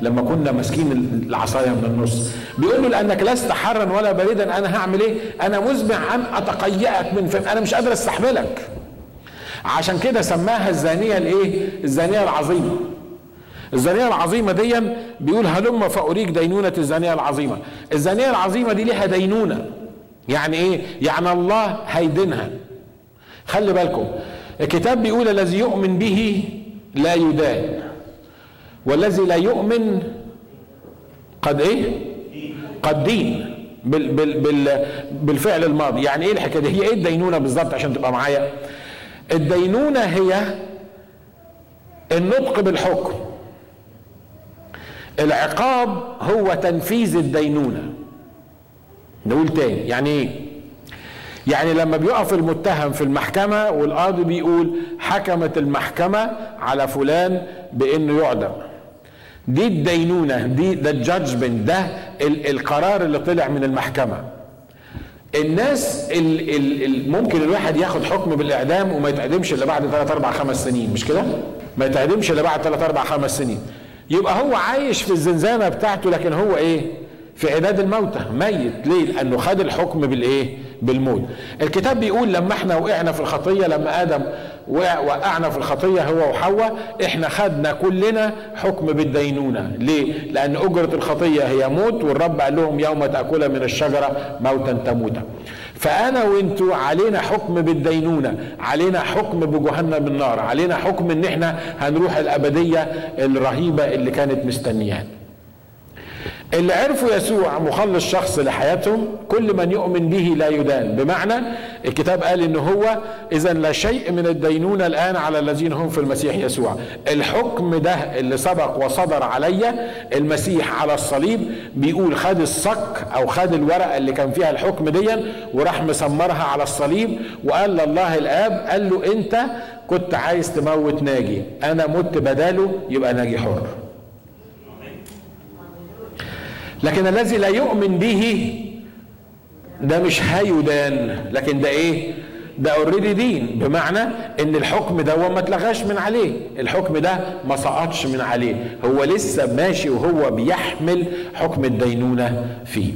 لما كنا ماسكين العصايه من النص. بيقول له لانك لست حرا ولا باردا انا هعمل ايه؟ انا مزمع ان اتقيأك من فم، انا مش قادر استحملك. عشان كده سماها الزانيه الايه؟ الزانيه العظيمه. الزانيه العظيمه دي بيقول هلم فأريك دينونه الزانيه العظيمه. الزانيه العظيمه دي ليها دينونه. يعني ايه؟ يعني الله هيدينها. خلي بالكم، الكتاب بيقول الذي يؤمن به لا يدان، والذي لا يؤمن قد ايه؟ قد دين، بالفعل الماضي. يعني ايه الحكايه دي؟ هي ايه الدينونه بالظبط عشان تبقى معايا؟ الدينونه هي النطق بالحكم. العقاب هو تنفيذ الدينونه. نقول تاني، يعني ايه؟ يعني لما بيقف المتهم في المحكمه والقاضي بيقول حكمت المحكمه على فلان بانه يعدم، دي الدينونه، دي ده الجادجمنت، ده القرار اللي طلع من المحكمه. الناس ممكن الواحد ياخد حكم بالاعدام وما يتقدمش الا بعد 3 4 5 سنين، مش كده؟ ما يتقدمش الا بعد 3 4 5 سنين، يبقى هو عايش في الزنزانه بتاعته، لكن هو ايه؟ في عداد الموتى، ميت. ليه؟ لانه خد الحكم بالايه؟ بالموت. الكتاب بيقول لما احنا وقعنا في الخطيه، لما ادم وقعنا في الخطيه هو وحواء، احنا خدنا كلنا حكم بالدينونه. ليه؟ لان اجره الخطيه هي موت، والرب قال لهم يوم تاكل من الشجره موتا تموتا. فانا وانتوا علينا حكم بالدينونه، علينا حكم بجهنم النار، علينا حكم ان احنا هنروح الابديه الرهيبه اللي كانت مستنيانا. اللي عرفوا يسوع مخلص شخص لحياتهم، كل من يؤمن به لا يدان. بمعنى الكتاب قال ان هو اذا لا شيء من الدينونة الان على الذين هم في المسيح يسوع. الحكم ده اللي سبق وصدر عليا، المسيح على الصليب بيقول خد الصك او خد الورقة اللي كان فيها الحكم دي وراح مسمرها على الصليب، وقال لله الاب، قال له انت كنت عايز تموت ناجي، انا مت بداله، يبقى ناجي حر. لكن الذي لا يؤمن به ده مش هيدان، لكن ده ايه؟ ده اوريدي دين. بمعنى ان الحكم ده هو ما اتلغاش من عليه، الحكم ده ما سقطش من عليه، هو لسه ماشي وهو بيحمل حكم الدينونه فيه.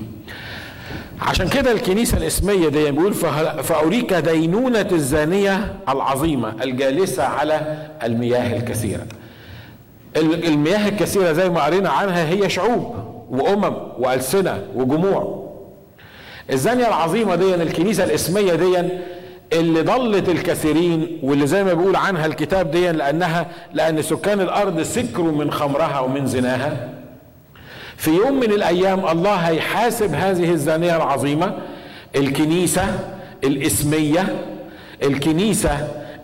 عشان كده الكنيسه الاسميه دي بيقول فاوريك دينونه الزانيه العظيمه الجالسه على المياه الكثيره. المياه الكثيره زي ما قرينا عنها هي شعوب وأمم وألسنة وجموع. الزانية العظيمة دي الكنيسة الإسمية دي اللي ضلت الكثيرين، واللي زي ما بيقول عنها الكتاب دي لأن سكان الأرض سكروا من خمرها ومن زناها. في يوم من الأيام الله هيحاسب هذه الزانية العظيمة، الكنيسة الإسمية، الكنيسة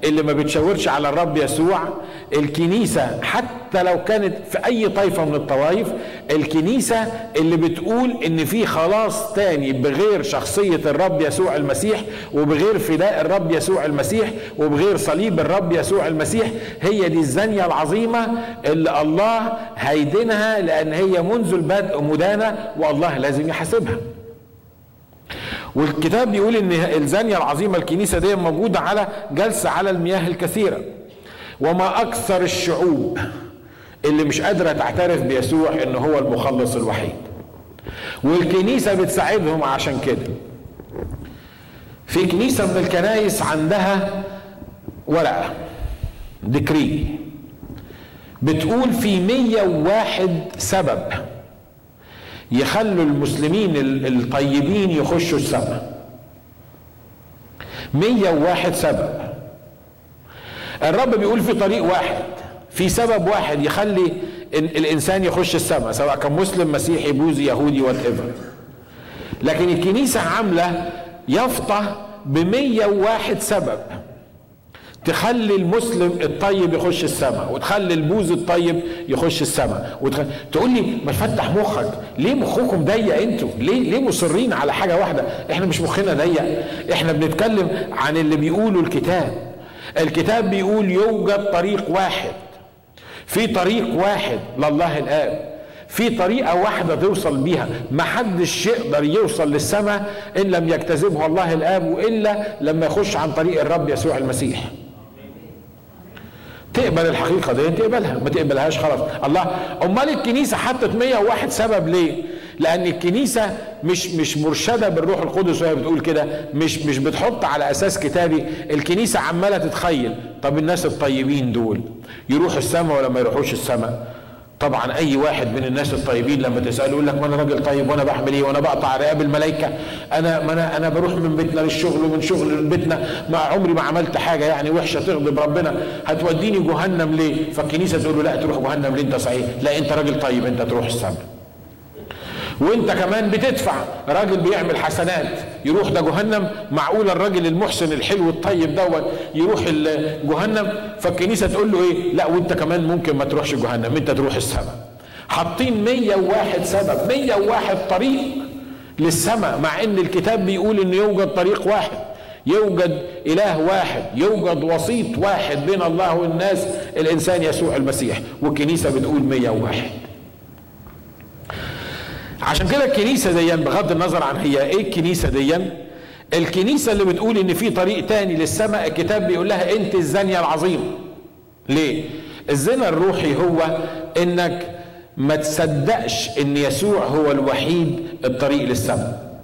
اللي ما بتشاورش على الرب يسوع، الكنيسة حتى لو كانت في أي طائفة من الطوائف، الكنيسة اللي بتقول إن في خلاص تاني بغير شخصية الرب يسوع المسيح، وبغير فداء الرب يسوع المسيح، وبغير صليب الرب يسوع المسيح. هي دي الزانية العظيمة اللي الله هيدينها، لأن هي منذ البدء مدانة والله لازم يحاسبها. والكتاب بيقول ان الزانية العظيمة الكنيسة دي موجودة على جلسة على المياه الكثيرة. وما اكثر الشعوب اللي مش قادرة تعترف بيسوع ان هو المخلص الوحيد، والكنيسة بتساعدهم. عشان كده في كنيسة من الكنائس عندها ورقة ديكري بتقول في 101 سبب يخلوا المسلمين الطيبين يخشوا السماء. 101 سبب. الرب بيقول في طريق واحد، في سبب واحد يخلي الانسان يخش السماء، سواء كان مسلم، مسيحي، بوذي، يهودي، whatever. لكن الكنيسه عامله يافطه ب 101 سبب تخلي المسلم الطيب يخش السماء، وتخلي البوذي الطيب يخش السماء. تقول لي ما تفتح مخك ليه؟ مخكم ضيق انتوا، ليه مصرين على حاجه واحده؟ احنا مش مخنا ضيق، احنا بنتكلم عن اللي بيقوله الكتاب. الكتاب بيقول يوجد طريق واحد، في طريق واحد لله الاب، في طريقه واحده توصل بيها، محدش يقدر يوصل للسماء ان لم يجتذبها الله الاب، والا لما يخش عن طريق الرب يسوع المسيح. تقبل الحقيقة دي تقبلها، ما تقبلهاش خلاص. الله، امال الكنيسة حطت 101 سبب ليه؟ لأن الكنيسة مش مرشدة بالروح القدس وهي بتقول كده، مش بتحط على أساس كتابي. الكنيسة عمالة تتخيل، طب الناس الطيبين دول يروحوا السماء ولا ما يروحوش السماء؟ طبعا اي واحد من الناس الطيبين لما تساله يقول لك ما انا راجل طيب وانا بعمل ايه وانا بقطع رقاب الملائكه، انا بروح من بيتنا للشغل ومن شغل لبيتنا، ما عمري ما عملت حاجه يعني وحشه تغضب ربنا، هتوديني جهنم ليه؟ فالكنيسه تقول له لا تروح جهنم ليه انت صحيح؟ لا انت راجل طيب انت تروح السما. وانت كمان بتدفع، راجل بيعمل حسنات يروح ده جهنم؟ معقول الراجل المحسن الحلو الطيب دوت يروح جهنم؟ فالكنيسه تقول له ايه؟ لا وانت كمان ممكن ما تروحش جهنم، انت تروح السماء. حاطين 101 سبب، 101 طريق للسماء، مع ان الكتاب بيقول ان يوجد طريق واحد، يوجد اله واحد، يوجد وسيط واحد بين الله والناس، الانسان يسوع المسيح، والكنيسه بتقول 101. عشان كده الكنيسه دي بغض النظر عن هي ايه الكنيسه دي، الكنيسه اللي بتقول ان في طريق تاني للسماء، الكتاب بيقول لها انت الزانيه العظيمه. ليه؟ الزنا الروحي هو انك ما تصدقش ان يسوع هو الوحيد الطريق للسماء،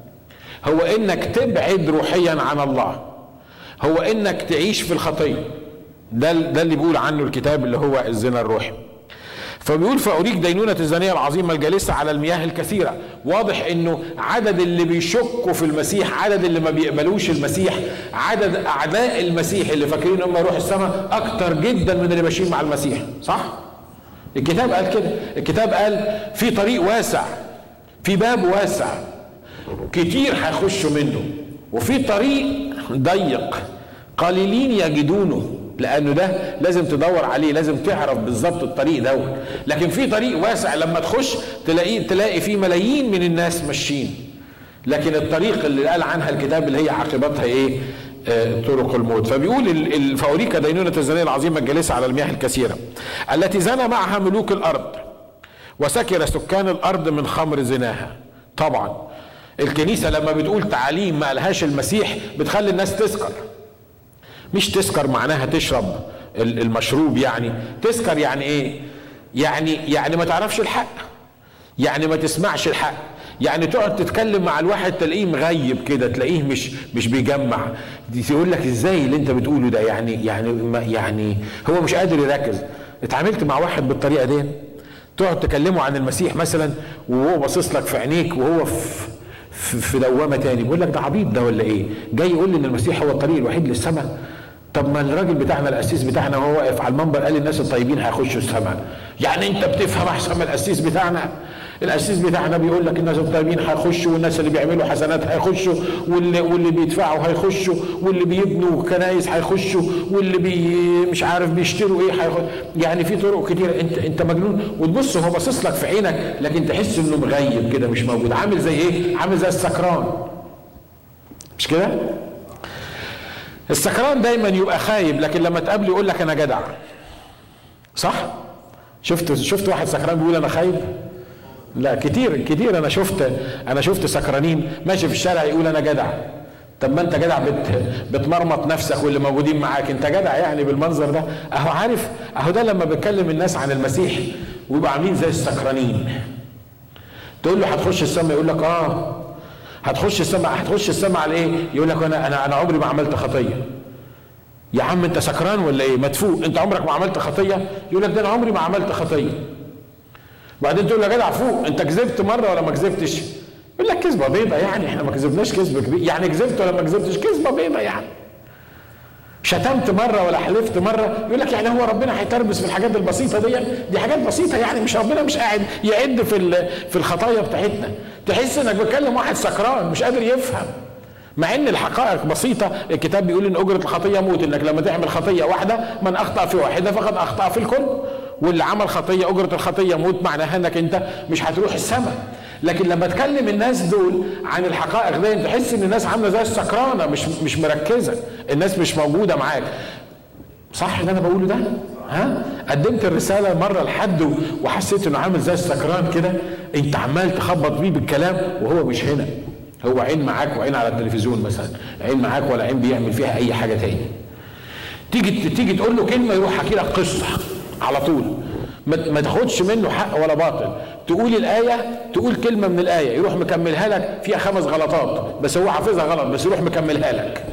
هو انك تبعد روحيا عن الله، هو انك تعيش في الخطيه. ده اللي بيقول عنه الكتاب اللي هو الزنا الروحي. فبيقول فأريك دينونة الزانية العظيمة الجالسة على المياه الكثيرة. واضح انه عدد اللي بيشكوا في المسيح، عدد اللي ما بيقبلوش المسيح، عدد اعداء المسيح اللي فاكرين هم يروحوا السماء اكتر جدا من اللي ماشيين مع المسيح، صح؟ الكتاب قال كده، الكتاب قال في طريق واسع، في باب واسع كتير هيخشوا منه، وفي طريق ضيق قليلين يجدونه، لأنه ده لازم تدور عليه، لازم تعرف بالظبط الطريق دوت. لكن في طريق واسع لما تخش تلاقي فيه ملايين من الناس ماشيين. لكن الطريق اللي قال عنها الكتاب اللي هي عاقبتها ايه؟ طرق الموت. فبيقول فأوليك دينونة الزانية العظيمة الجالسة على المياه الكثيرة التي زنى معها ملوك الأرض وسكر سكان الأرض من خمر زناها. طبعا الكنيسة لما بتقول تعاليم ما قالهاش المسيح بتخلي الناس تسكر. مش تسكر معناها تشرب المشروب، يعني تسكر يعني ايه؟ يعني ما تعرفش الحق، يعني ما تسمعش الحق، يعني تقعد تتكلم مع الواحد تلاقيه مغيب كده، تلاقيه مش بيجمع، يقول لك ازاي اللي انت بتقوله ده، يعني هو مش قادر يركز. اتعاملت مع واحد بالطريقه دي؟ تقعد تكلمه عن المسيح مثلا وهو باصص لك في عينيك وهو في دوامه تاني، بيقول لك ده عبيط ده ولا ايه؟ جاي يقول لي ان المسيح هو الطريق الوحيد للسماء. طب ما الراجل بتاعنا القسيس بتاعنا وهو واقف على المنبر قال الناس الطيبين هيخشوا السماء، يعني انت بتفهم احسن من القسيس بتاعنا؟ القسيس بتاعنا بيقول لك الناس الطيبين هيخشوا، والناس اللي بيعملوا حسنات هيخشوا، واللي بيدفعوا هيخشوا، واللي بيبنوا كنايس هيخشوا، واللي مش عارف بيشتروا ايه هيخشوا، يعني في طرق كتير. انت مجنون، وتبص هو باصص لك في عينك لكن تحس انه مغيب كده مش موجود، عامل زي ايه؟ عامل زي السكران، مش كده؟ السكران دايما يبقى خايب، لكن لما تقابله يقول لك انا جدع، صح؟ شفت واحد سكران بيقول انا خايب؟ لا، كتير انا شفت سكرانين ماشي في الشارع يقول انا جدع. طب ما انت جدع بتمرمط نفسك واللي موجودين معاك، انت جدع يعني بالمنظر ده؟ اهو عارف، اهو ده لما بتكلم الناس عن المسيح ويبقى عاملين زي السكرانين. تقول له هتخش السما يقول لك اه هتخش السماء على ايه؟ يقول لك انا عمري ما عملت خطيه. يا عم انت سكران ولا ايه؟ مدفوق، انت عمرك ما عملت خطيه؟ يقول لك ده انا عمري ما عملت خطيه. بعدين تقول له يا جدع فوق، انت كذبت مره ولا ما كذبتش؟ يقول لك كذبه بيضه، يعني احنا ما كذبناش كذب كبير، يعني كذبت ولا ما كذبتش؟ كذبه بيضه يعني. شتمت مره ولا حلفت مره؟ يقول لك يعني هو ربنا هيتربس في الحاجات البسيطه دي حاجات بسيطه يعني، مش ربنا مش قاعد يعد في الخطايا بتاعتنا. تحس انك بتكلم واحد سكران مش قادر يفهم، مع ان الحقائق بسيطه. الكتاب بيقول ان اجره الخطيه موت، انك لما تعمل خطيه واحده، من اخطا في واحده فقد اخطا في الكل، واللي عمل خطيه اجره الخطيه موت، معناها انك انت مش هتروح السماء. لكن لما تكلم الناس دول عن الحقائق دي تحس ان الناس عامله زي السكرانه، مش مركزه، الناس مش موجوده معاك، صح اللي انا بقوله ده؟ ها؟ قدمت الرساله مره لحد وحسيت انه عامل زي السكران كده، انت عمال تخبط بيه بالكلام وهو مش هنا، هو عين معاك وعين على التلفزيون مثلا، عين معاك ولا عين بيعمل فيها اي حاجه تاني. تيجي تقول له كلمه يروح حكي لك قصه على طول، ما تاخدش منه حق ولا باطل. تقول الآية، تقول كلمة من الآية يروح مكملها لك فيها 5 غلطات، بس هو حافظها غلط بس يروح مكملها لك،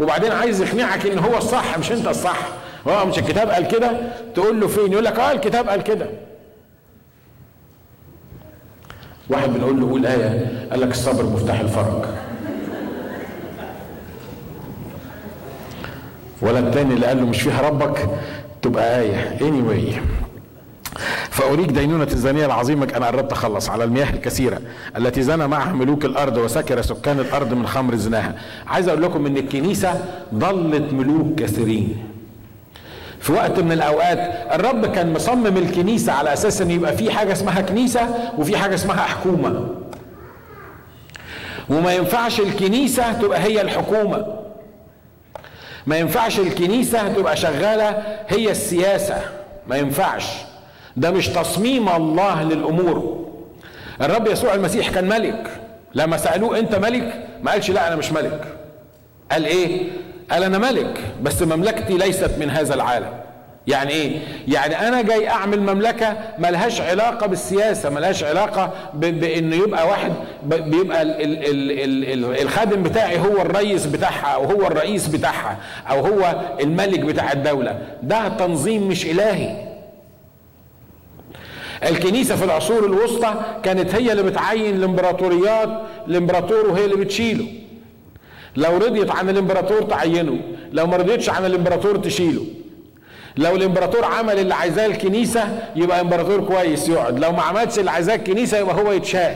وبعدين عايز يقنعك إن هو الصح مش أنت الصح، هو مش الكتاب قال كده؟ تقول له فين؟ يقول لك الكتاب قال كده. واحد بنقول له قول آية قال لك الصبر مفتاح الفرج. ولا التاني اللي قال له مش فيها ربك تبقى آية. anyway فأريك دينونة الزانية العظيمة أنا قربت أخلص. على المياه الكثيرة التي زنى معها ملوك الأرض وسكر سكان الأرض من خمر زناها. عايز أقول لكم إن الكنيسة ضلت ملوك كثيرين. في وقت من الأوقات الرب كان مصمم الكنيسة على أساس إن يبقى في حاجة اسمها كنيسة وفي حاجة اسمها حكومة، وما ينفعش الكنيسة تبقى هي الحكومة، ما ينفعش الكنيسة تبقى شغالة هي السياسة، ما ينفعش. ده مش تصميم الله للأمور. الرب يسوع المسيح كان ملك. لما سألوه أنت ملك؟ ما قالش لا أنا مش ملك. قال إيه؟ قال أنا ملك بس مملكتي ليست من هذا العالم. يعني إيه؟ يعني أنا جاي أعمل مملكة ملهاش علاقة بالسياسة، ملهاش علاقة بإنه يبقى واحد بيبقى الخادم بتاعي هو الرئيس بتاعها أو هو الرئيس بتاعها أو هو الملك بتاع الدولة. ده تنظيم مش إلهي. الكنيسة في العصور الوسطى كانت هي اللي بتعين الامبراطوريات، الامبراطور وهي اللي بتشيله. لو رضيت عن الامبراطور تعينه، لو ما رضيتش عن الامبراطور تشيله. لو الامبراطور عمل اللي عايزاه الكنيسة يبقى امبراطور كويس يقعد، لو ما عملش اللي عايزاه الكنيسة يبقى هو يتشال.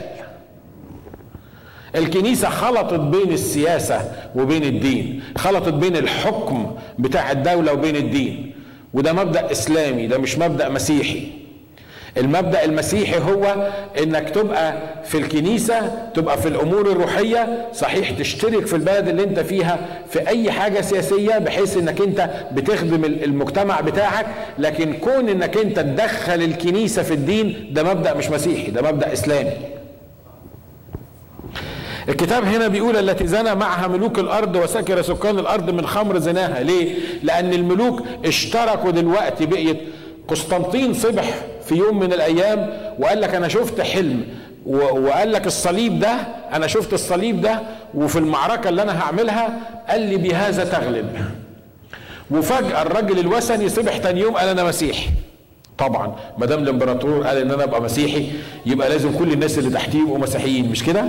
الكنيسة خلطت بين السياسة وبين الدين، خلطت بين الحكم بتاع الدولة وبين الدين. وده مبدأ إسلامي، ده مش مبدأ مسيحي. المبدأ المسيحي هو انك تبقى في الكنيسة، تبقى في الامور الروحية صحيح، تشترك في البلد اللي انت فيها في اي حاجة سياسية بحيث انك انت بتخدم المجتمع بتاعك، لكن كون انك انت تدخل الكنيسة في الدين ده مبدأ مش مسيحي، ده مبدأ اسلامي. الكتاب هنا بيقول التي زنى معها ملوك الارض وسكر سكان الارض من خمر زناها. ليه؟ لان الملوك اشتركوا. دلوقتي بقيت قسطنطين صبح في يوم من الأيام وقال لك أنا شفت حلم، وقال لك الصليب ده، أنا شفت الصليب ده، وفي المعركة اللي أنا هعملها قال لي بهذا تغلب. وفجأة الرجل الوثني صبح تاني يوم قال أنا مسيحي. طبعا ما دام الإمبراطور قال إن أنا أبقى مسيحي يبقى لازم كل الناس اللي تحتيه يبقوا مسيحيين، مش كده؟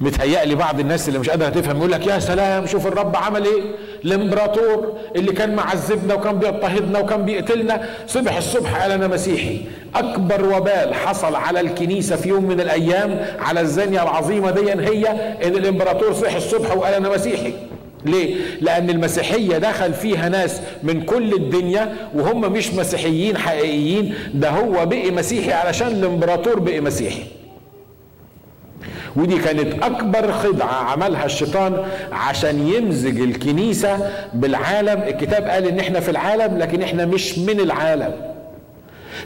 متهيألي بعض الناس اللي مش قادرة تفهم يقول لك يا سلام شوف الرب عمل ايه، الامبراطور اللي كان معذبنا وكان بيضطهدنا وكان بيقتلنا صبح الصبح قال انا مسيحي. اكبر وبال حصل على الكنيسة في يوم من الايام على الزانية العظيمة دي هي ان الامبراطور صحي الصبح وقال انا مسيحي. ليه؟ لأن المسيحية دخل فيها ناس من كل الدنيا وهم مش مسيحيين حقيقيين، ده هو بقي مسيحي علشان الامبراطور بقي مسيحي. ودي كانت أكبر خدعة عملها الشيطان عشان يمزج الكنيسة بالعالم. الكتاب قال إن إحنا في العالم لكن إحنا مش من العالم.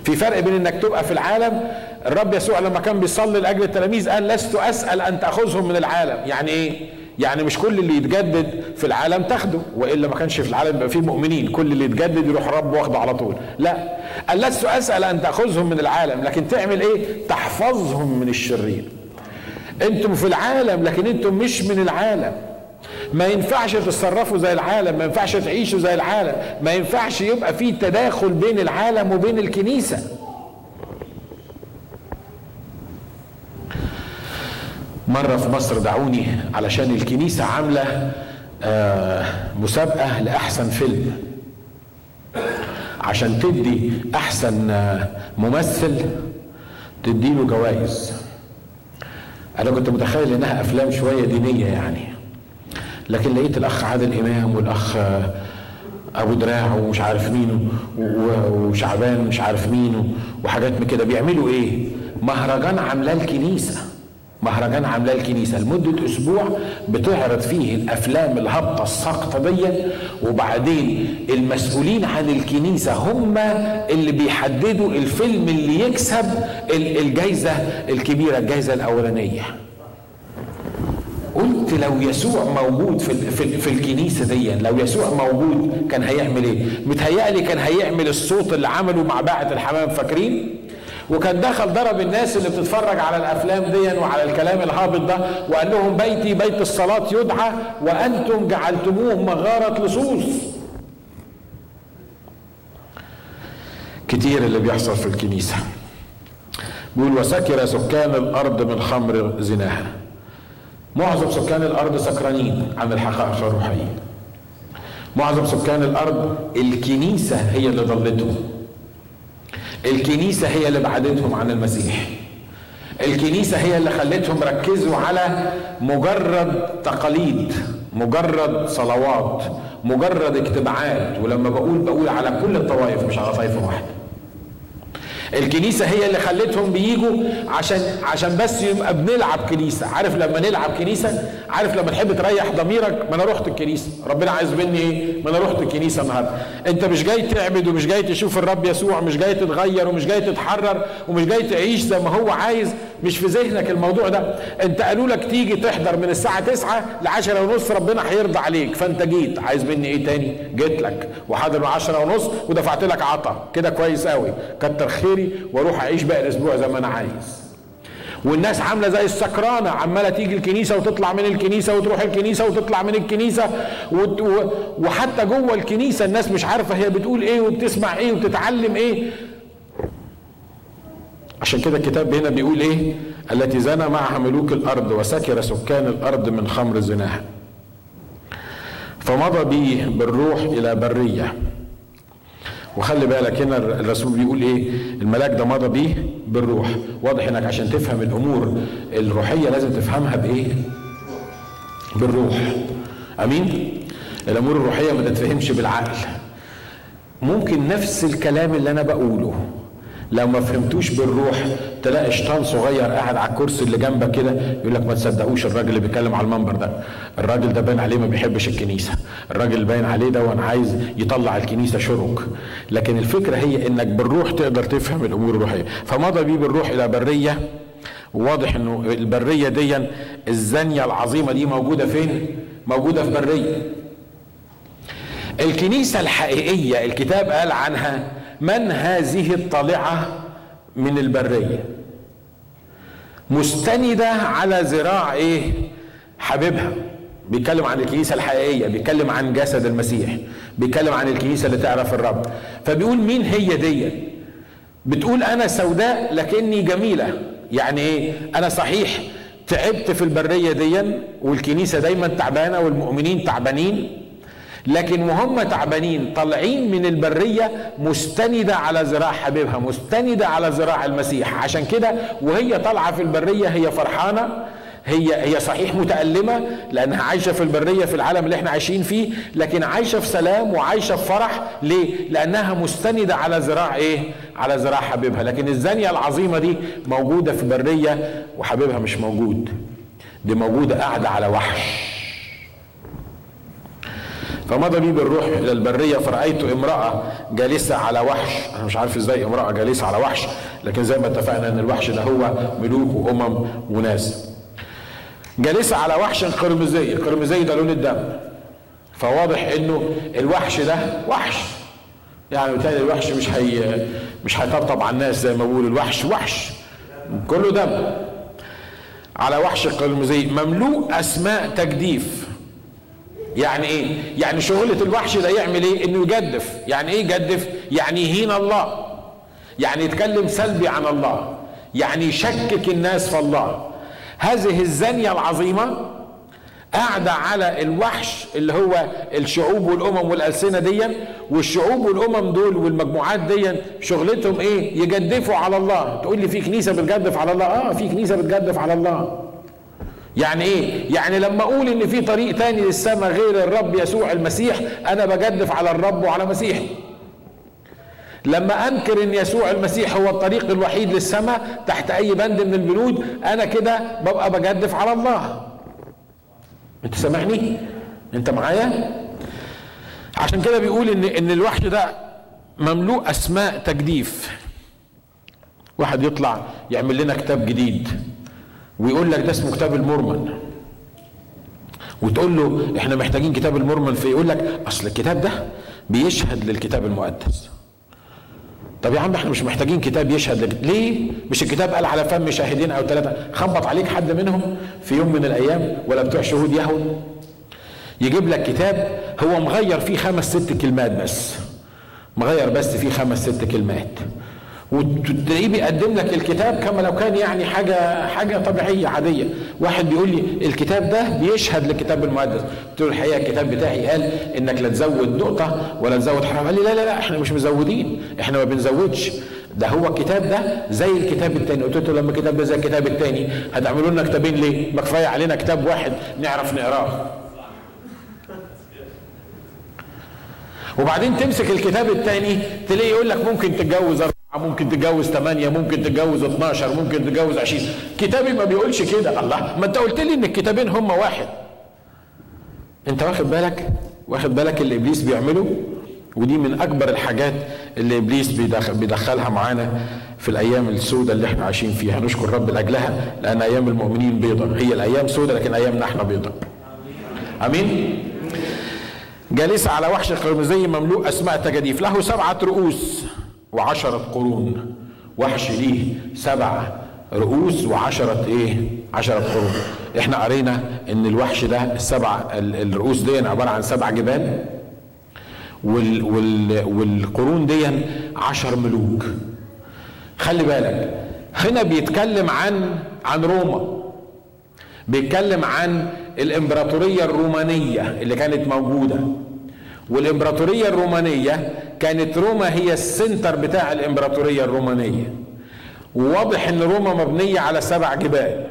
في فرق بين إنك تبقى في العالم. الرب يسوع لما كان بيصلي لأجل التلاميذ قال لست أسأل أن تأخذهم من العالم. يعني إيه؟ يعني مش كل اللي يتجدد في العالم تاخده، وإلا ما كانش في العالم يبقى فيه مؤمنين كل اللي يتجدد يروح رب واخده على طول. لا، قال لست أسأل أن تأخذهم من العالم لكن تعمل إيه؟ تحفظهم من الشرير. انتم في العالم لكن انتم مش من العالم. ما ينفعش تتصرفوا زي العالم، ما ينفعش تعيشوا زي العالم، ما ينفعش يبقى في تداخل بين العالم وبين الكنيسة. مرة في مصر دعوني علشان الكنيسة عاملة مسابقة لأحسن فيلم عشان تدي أحسن ممثل تديله جوائز. أنا كنت متخيل إنها أفلام شوية دينية يعني، لكن لقيت الأخ عادل إمام والأخ أبو دراع ومش عارف مين وشعبان ومش عارف مين وحاجات من كده. بيعملوا إيه؟ مهرجان عاملاه الكنيسة، مهرجان عاملاه الكنيسة لمدة أسبوع بتعرض فيه الأفلام الهابطة الساقطة دي، وبعدين المسؤولين عن الكنيسة هم اللي بيحددوا الفيلم اللي يكسب الجائزة الكبيرة، الجائزة الأولانية. قلت لو يسوع موجود في الكنيسة دي، لو يسوع موجود كان هيعمل إيه؟ متهيألي كان هيعمل الصوت اللي عمله مع باعة الحمام، فاكرين؟ وكان دخل ضرب الناس اللي بتتفرج على الافلام دي وعلى الكلام الهابط ده وقال لهم بيتي بيت الصلاه يدعى وانتم جعلتموه مغاره لصوص. كتير اللي بيحصل في الكنيسه. بيقول وسكر سكان الارض من خمر زناها. معظم سكان الارض سكرانين عن الحقائق الروحيه. معظم سكان الارض الكنيسه هي اللي ضلتهم. الكنيسه هي اللي بعدتهم عن المسيح. الكنيسه هي اللي خلتهم ركزوا على مجرد تقاليد، مجرد صلوات، مجرد اجتماعات، ولما بقول على كل الطوائف مش على طائفه واحده. الكنيسه هي اللي خلتهم بييجوا عشان بس يبقى بنلعب كنيسه، عارف لما نلعب كنيسه، عارف لما تحب تريح ضميرك، ما انا رحت الكنيسه، ربنا عايز مني ايه؟ ما انا رحت الكنيسه النهارده. انت مش جاي تعبد ومش جاي تشوف الرب يسوع، مش جاي تتغير ومش جاي تتحرر ومش جاي تعيش زي ما هو عايز، مش في ذهنك الموضوع ده. انت قالوا لك تيجي تحضر من الساعه 9 ل 10:30 ربنا هيرضى عليك، فانت جيت، عايز مني ايه تاني؟ جيت لك وحاضر من 10:30 ودفعت لك عطا، كده كويس قوي، كتر خيري واروح اعيش باقي الاسبوع زي ما انا عايز. والناس عامله زي السكرانه، عماله تيجي الكنيسه وتطلع من الكنيسه وتروح الكنيسه وتطلع من الكنيسه، وحتى جوه الكنيسه الناس مش عارفه هي بتقول ايه وبتسمع ايه وبتتعلم ايه. عشان كده الكتاب هنا بيقول ايه؟ التي زنى معها ملوك الارض وسكر سكان الارض من خمر زناها. فمضى بيه بالروح الى بريه. وخلي بالك هنا الرسول بيقول ايه؟ الملاك ده مضى بيه بالروح. واضح انك عشان تفهم الامور الروحيه لازم تفهمها بايه؟ بالروح. امين؟ الامور الروحيه ما تتفهمش بالعقل. ممكن نفس الكلام اللي انا بقوله لو ما فهمتوش بالروح تلاقي شيطان صغير قاعد على الكرسي اللي جنبك كده يقول لك ما تصدقوش الراجل اللي بيتكلم على المنبر ده، الراجل ده باين عليه ما بيحبش الكنيسه، الراجل اللي باين عليه ده وانا عايز يطلع الكنيسه شرك. لكن الفكره هي انك بالروح تقدر تفهم الامور الروحيه. فمضى بيه بالروح الى بريه. واضح انه البريه دي الزانيه العظيمه دي موجوده فين؟ موجوده في بريه. الكنيسه الحقيقيه الكتاب قال عنها من هذه الطالعة من البرية، مستندة على ذراع ايه؟ حبيبها. بيتكلم عن الكنيسة الحقيقية، بيتكلم عن جسد المسيح، بيتكلم عن الكنيسة اللي تعرف الرب. فبيقول مين هي دي؟ بتقول انا سوداء لكني جميلة. يعني ايه؟ انا صحيح تعبت في البرية دي والكنيسة دايما تعبانة والمؤمنين تعبانين، لكن وهم تعبانين طالعين من البريه مستنده على ذراع حبيبها، مستنده على ذراع المسيح. عشان كده وهي طالعه في البريه هي فرحانه، هي صحيح متألمه لانها عايشه في البريه في العالم اللي احنا عايشين فيه، لكن عايشه في سلام وعايشه في فرح. ليه؟ لانها مستنده على ذراع ايه؟ على ذراع حبيبها. لكن الزانيه العظيمه دي موجوده في بريه وحبيبها مش موجود، دي موجوده قاعده على وحش. فمضى بي بالروح الى البريه فرأيت امراه جالسه على وحش. انا مش عارف ازاي امراه جالسه على وحش، لكن زي ما اتفقنا ان الوحش ده هو ملوك وامم وناس. جالسه على وحش قرمزي، القرمزي ده لون الدم، فواضح انه الوحش ده وحش، يعني بالتالي الوحش مش هيطبطب على الناس زي ما بيقول، الوحش وحش كله دم. على وحش قرمزي مملوء اسماء تجديف. يعني ايه؟ يعني شغلة الوحش ده يعمل ايه؟ انه يجدف. يعني ايه يجدف؟ يعني يهين الله، يعني يتكلم سلبي عن الله، يعني يشكك الناس في الله. هذه الزانية العظيمة قاعدة على الوحش اللي هو الشعوب والامم والالسنة دي، والشعوب والامم دول والمجموعات دي شغلتهم ايه؟ يجدفوا على الله. تقول لي في كنيسة بتجدف على الله؟ اه، في كنيسة بتجدف على الله. يعني ايه؟ يعني لما اقول ان في طريق تاني للسماء غير الرب يسوع المسيح انا بجدف على الرب وعلى مسيحي. لما انكر ان يسوع المسيح هو الطريق الوحيد للسماء تحت اي بند من البنود انا كده ببقى بجدف على الله. انت سامعني؟ انت معايا؟ عشان كده بيقول ان الوحش ده مملوء اسماء تجديف. واحد يطلع يعمل لنا كتاب جديد ويقول لك ده اسمه كتاب المورمن، وتقول له احنا محتاجين كتاب المورمن، فيقول لك اصل الكتاب ده بيشهد للكتاب المقدس. طب يا عم احنا مش محتاجين كتاب يشهد ليه؟ مش الكتاب قال على فم شاهدين او ثلاثه خبط عليك حد منهم في يوم من الايام، ولا بتوع شهود يهوه يجيب لك كتاب هو مغير فيه 5-6 كلمات بس، مغير بس فيه 5-6 كلمات، وتلاقيه بيقدم لك الكتاب كما لو كان يعني حاجه طبيعيه عاديه. واحد بيقول لي الكتاب ده بيشهد للكتاب المقدس، قلت له الحقيقه الكتاب بتاعي قال انك لا تزود نقطه ولا تزود حرف، قال لي لا لا لا احنا مش مزودين، احنا ما بنزودش، ده هو الكتاب ده زي الكتاب التاني. قلت له لما الكتاب ده زي الكتاب التاني هتعملوا لنا كتابين ليه؟ ما كفايه علينا كتاب واحد نعرف نقراه. وبعدين تمسك الكتاب التاني تلاقيه يقول لك ممكن تتجوز 4، ممكن تتجوز 8، ممكن تتجوز 12، ممكن تتجوز 20. كتابي ما بيقولش كده. الله، ما انت قلت لي ان الكتابين هما واحد. انت واخد بالك اللي ابليس بيعمله؟ ودي من اكبر الحاجات اللي ابليس بيدخلها معانا في الايام السوداء اللي احنا عايشين فيها. نشكر رب لاجلها، لان ايام المؤمنين بيضاء، هي الايام سوداء لكن ايامنا احنا بيضاء. امين. جالس على وحش قرمزي مملوء أسماء تجاديف، له 7 رؤوس و10 قرون. وحش ليه 7 رؤوس و10 ايه؟ 10 قرون. احنا قرينا ان الوحش ده الرؤوس دي عباره عن 7 جبال، والقرون دي 10 ملوك. خلي بالك هنا بيتكلم عن روما، بيتكلم عن الامبراطورية الرومانية اللي كانت موجودة. والامبراطورية الرومانية كانت روما هي السنتر بتاع الامبراطورية الرومانية. وواضح ان روما مبنية على 7 جبال.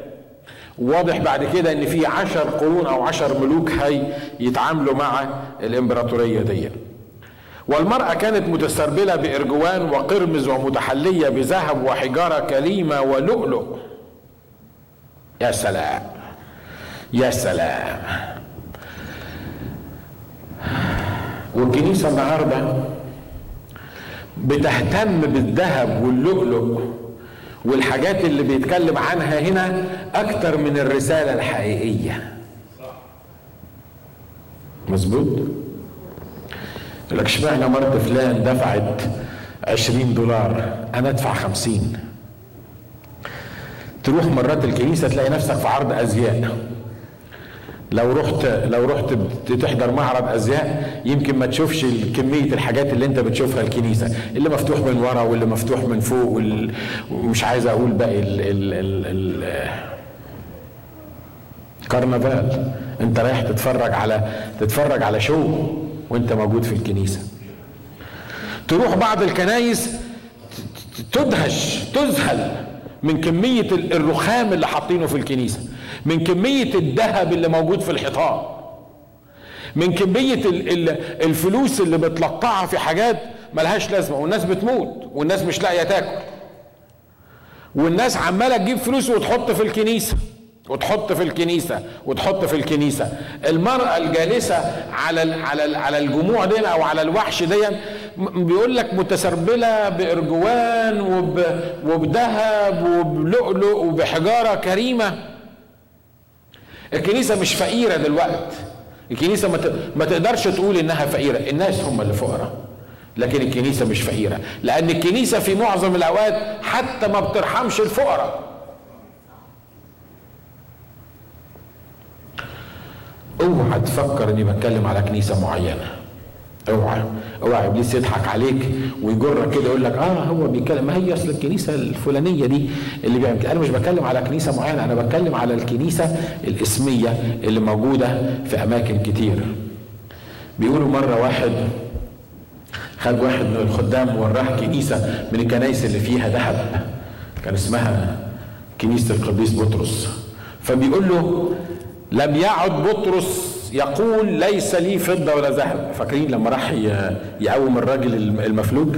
واضح بعد كده ان في 10 قرون او 10 ملوك هي يتعاملوا مع الامبراطورية دي. والمرأة كانت متسربلة بارجوان وقرمز ومتحلية بذهب وحجارة كليمة ولؤلؤ. يا سلام يا سلام. والكنيسة النهاردة بتهتم بالذهب واللؤلؤ والحاجات اللي بيتكلم عنها هنا أكتر من الرسالة الحقيقية. مظبوط؟ يقول لك اشمعنى مرت فلان دفعت $20 أنا أدفع 50. تروح مرات الكنيسة تلاقي نفسك في عرض أزياء. لو رحت تحضر معرض ازياء يمكن ما تشوفش كميه الحاجات اللي انت بتشوفها الكنيسه، اللي مفتوح من ورا واللي مفتوح من فوق ومش عايز اقول باقي الكرنفال. انت رايح تتفرج على شو وانت موجود في الكنيسه. تروح بعض الكنايس تذهل من كميه الرخام اللي حاطينه في الكنيسه، من كمية الذهب اللي موجود في الحيطان، من كمية الفلوس اللي بتلطعها في حاجات ملهاش لازمة. والناس بتموت والناس مش لاقية تاكل، والناس عمالة تجيب فلوس وتحط في الكنيسة. المرأة الجالسة على الجموع دي او على الوحش دي بيقول لك متسربلة بارجوان وبذهب وبلؤلؤ وبحجارة كريمة. الكنيسة مش فقيرة دلوقتي، الكنيسة ما تقدرش تقول انها فقيرة، الناس هم اللي فقراء، لكن الكنيسة مش فقيرة، لأن الكنيسة في معظم الأوقات حتى ما بترحمش الفقراء. اوعى تفكر اني بتكلم على كنيسة معينة، اوعى ابليس يضحك عليك ويجرك كده يقول لك هو بيتكلم، ما هي اصل الكنيسه الفلانيه دي اللي بيعمل كده. انا مش بتكلم على كنيسه معينه، انا بتكلم على الكنيسه الاسميه اللي موجوده في اماكن كتير. بيقولوا مره واحد خد واحد من الخدام وراه كنيسه من الكنايس اللي فيها ذهب، كان اسمها كنيسه القديس بطرس. فبيقول له لم يعد بطرس يقول ليس لي فضة ولا ذهب. فاكرين لما راح يقوم الراجل المفلوج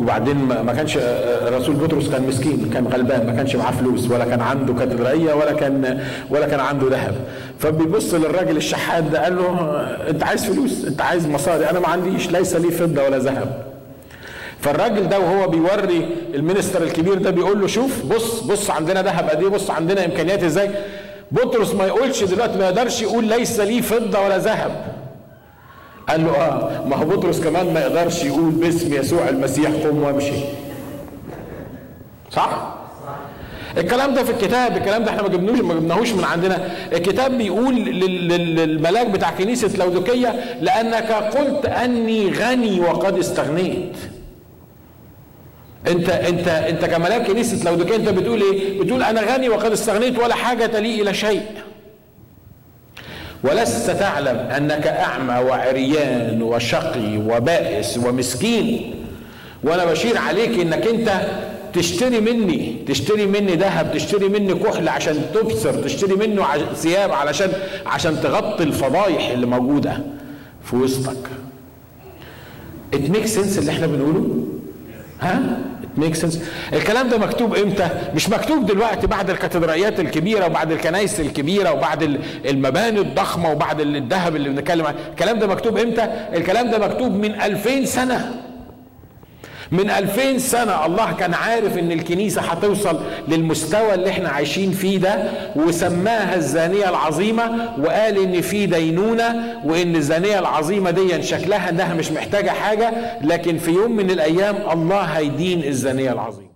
وبعدين ما كانش رسول بطرس، كان مسكين كان غلبان، ما كانش معاه فلوس ولا كان عنده كاتدرائية ولا كان عنده ذهب. فبيبص للراجل الشحات ده قال له انت عايز فلوس، انت عايز مصاري، انا ما عنديش، ليس لي فضة ولا ذهب. فالراجل ده وهو بيوري المينستر الكبير ده بيقول له شوف بص عندنا ذهب قد ايه، بص عندنا امكانيات ازاي. بطرس ما يقولش دلوقتي، ما يقدرش يقول ليس لي فضة ولا ذهب. قال له ما هو بطرس كمان ما يقدرش يقول باسم يسوع المسيح قم وامشي. صح؟ الكلام ده في الكتاب، الكلام ده احنا ما جبناهوش من عندنا. الكتاب بيقول للملاك بتاع كنيسة لوذوكية لأنك قلت أني غني وقد استغنيت. انت انت انت كملاك كنيسه لوذوكية انت بتقول ايه؟ بتقول انا غني وقد استغنيت ولا حاجه لي الى شيء. ولست تعلم انك اعمى وعريان وشقي وبائس ومسكين، وانا بشير عليك انك انت تشتري مني، تشتري مني ذهب، تشتري مني كحل عشان تبصر، تشتري منه ثياب علشان تغطي الفضايح اللي موجوده في وسطك. ات ميك سنس اللي احنا بنقوله؟ ها؟ ات ميك سنس؟ الكلام ده مكتوب امتى؟ مش مكتوب دلوقتي بعد الكاتدرائيات الكبيره وبعد الكنايس الكبيره وبعد المباني الضخمه وبعد الذهب اللي بنتكلم عنه. الكلام ده مكتوب امتى؟ الكلام ده مكتوب من 2000 سنه. من 2000 سنة الله كان عارف ان الكنيسة هتوصل للمستوى اللي احنا عايشين فيه ده، وسماها الزانية العظيمة، وقال ان في دينونة، وان الزانية العظيمة دي شكلها انها مش محتاجة حاجة، لكن في يوم من الايام الله هيدين الزانية العظيمة.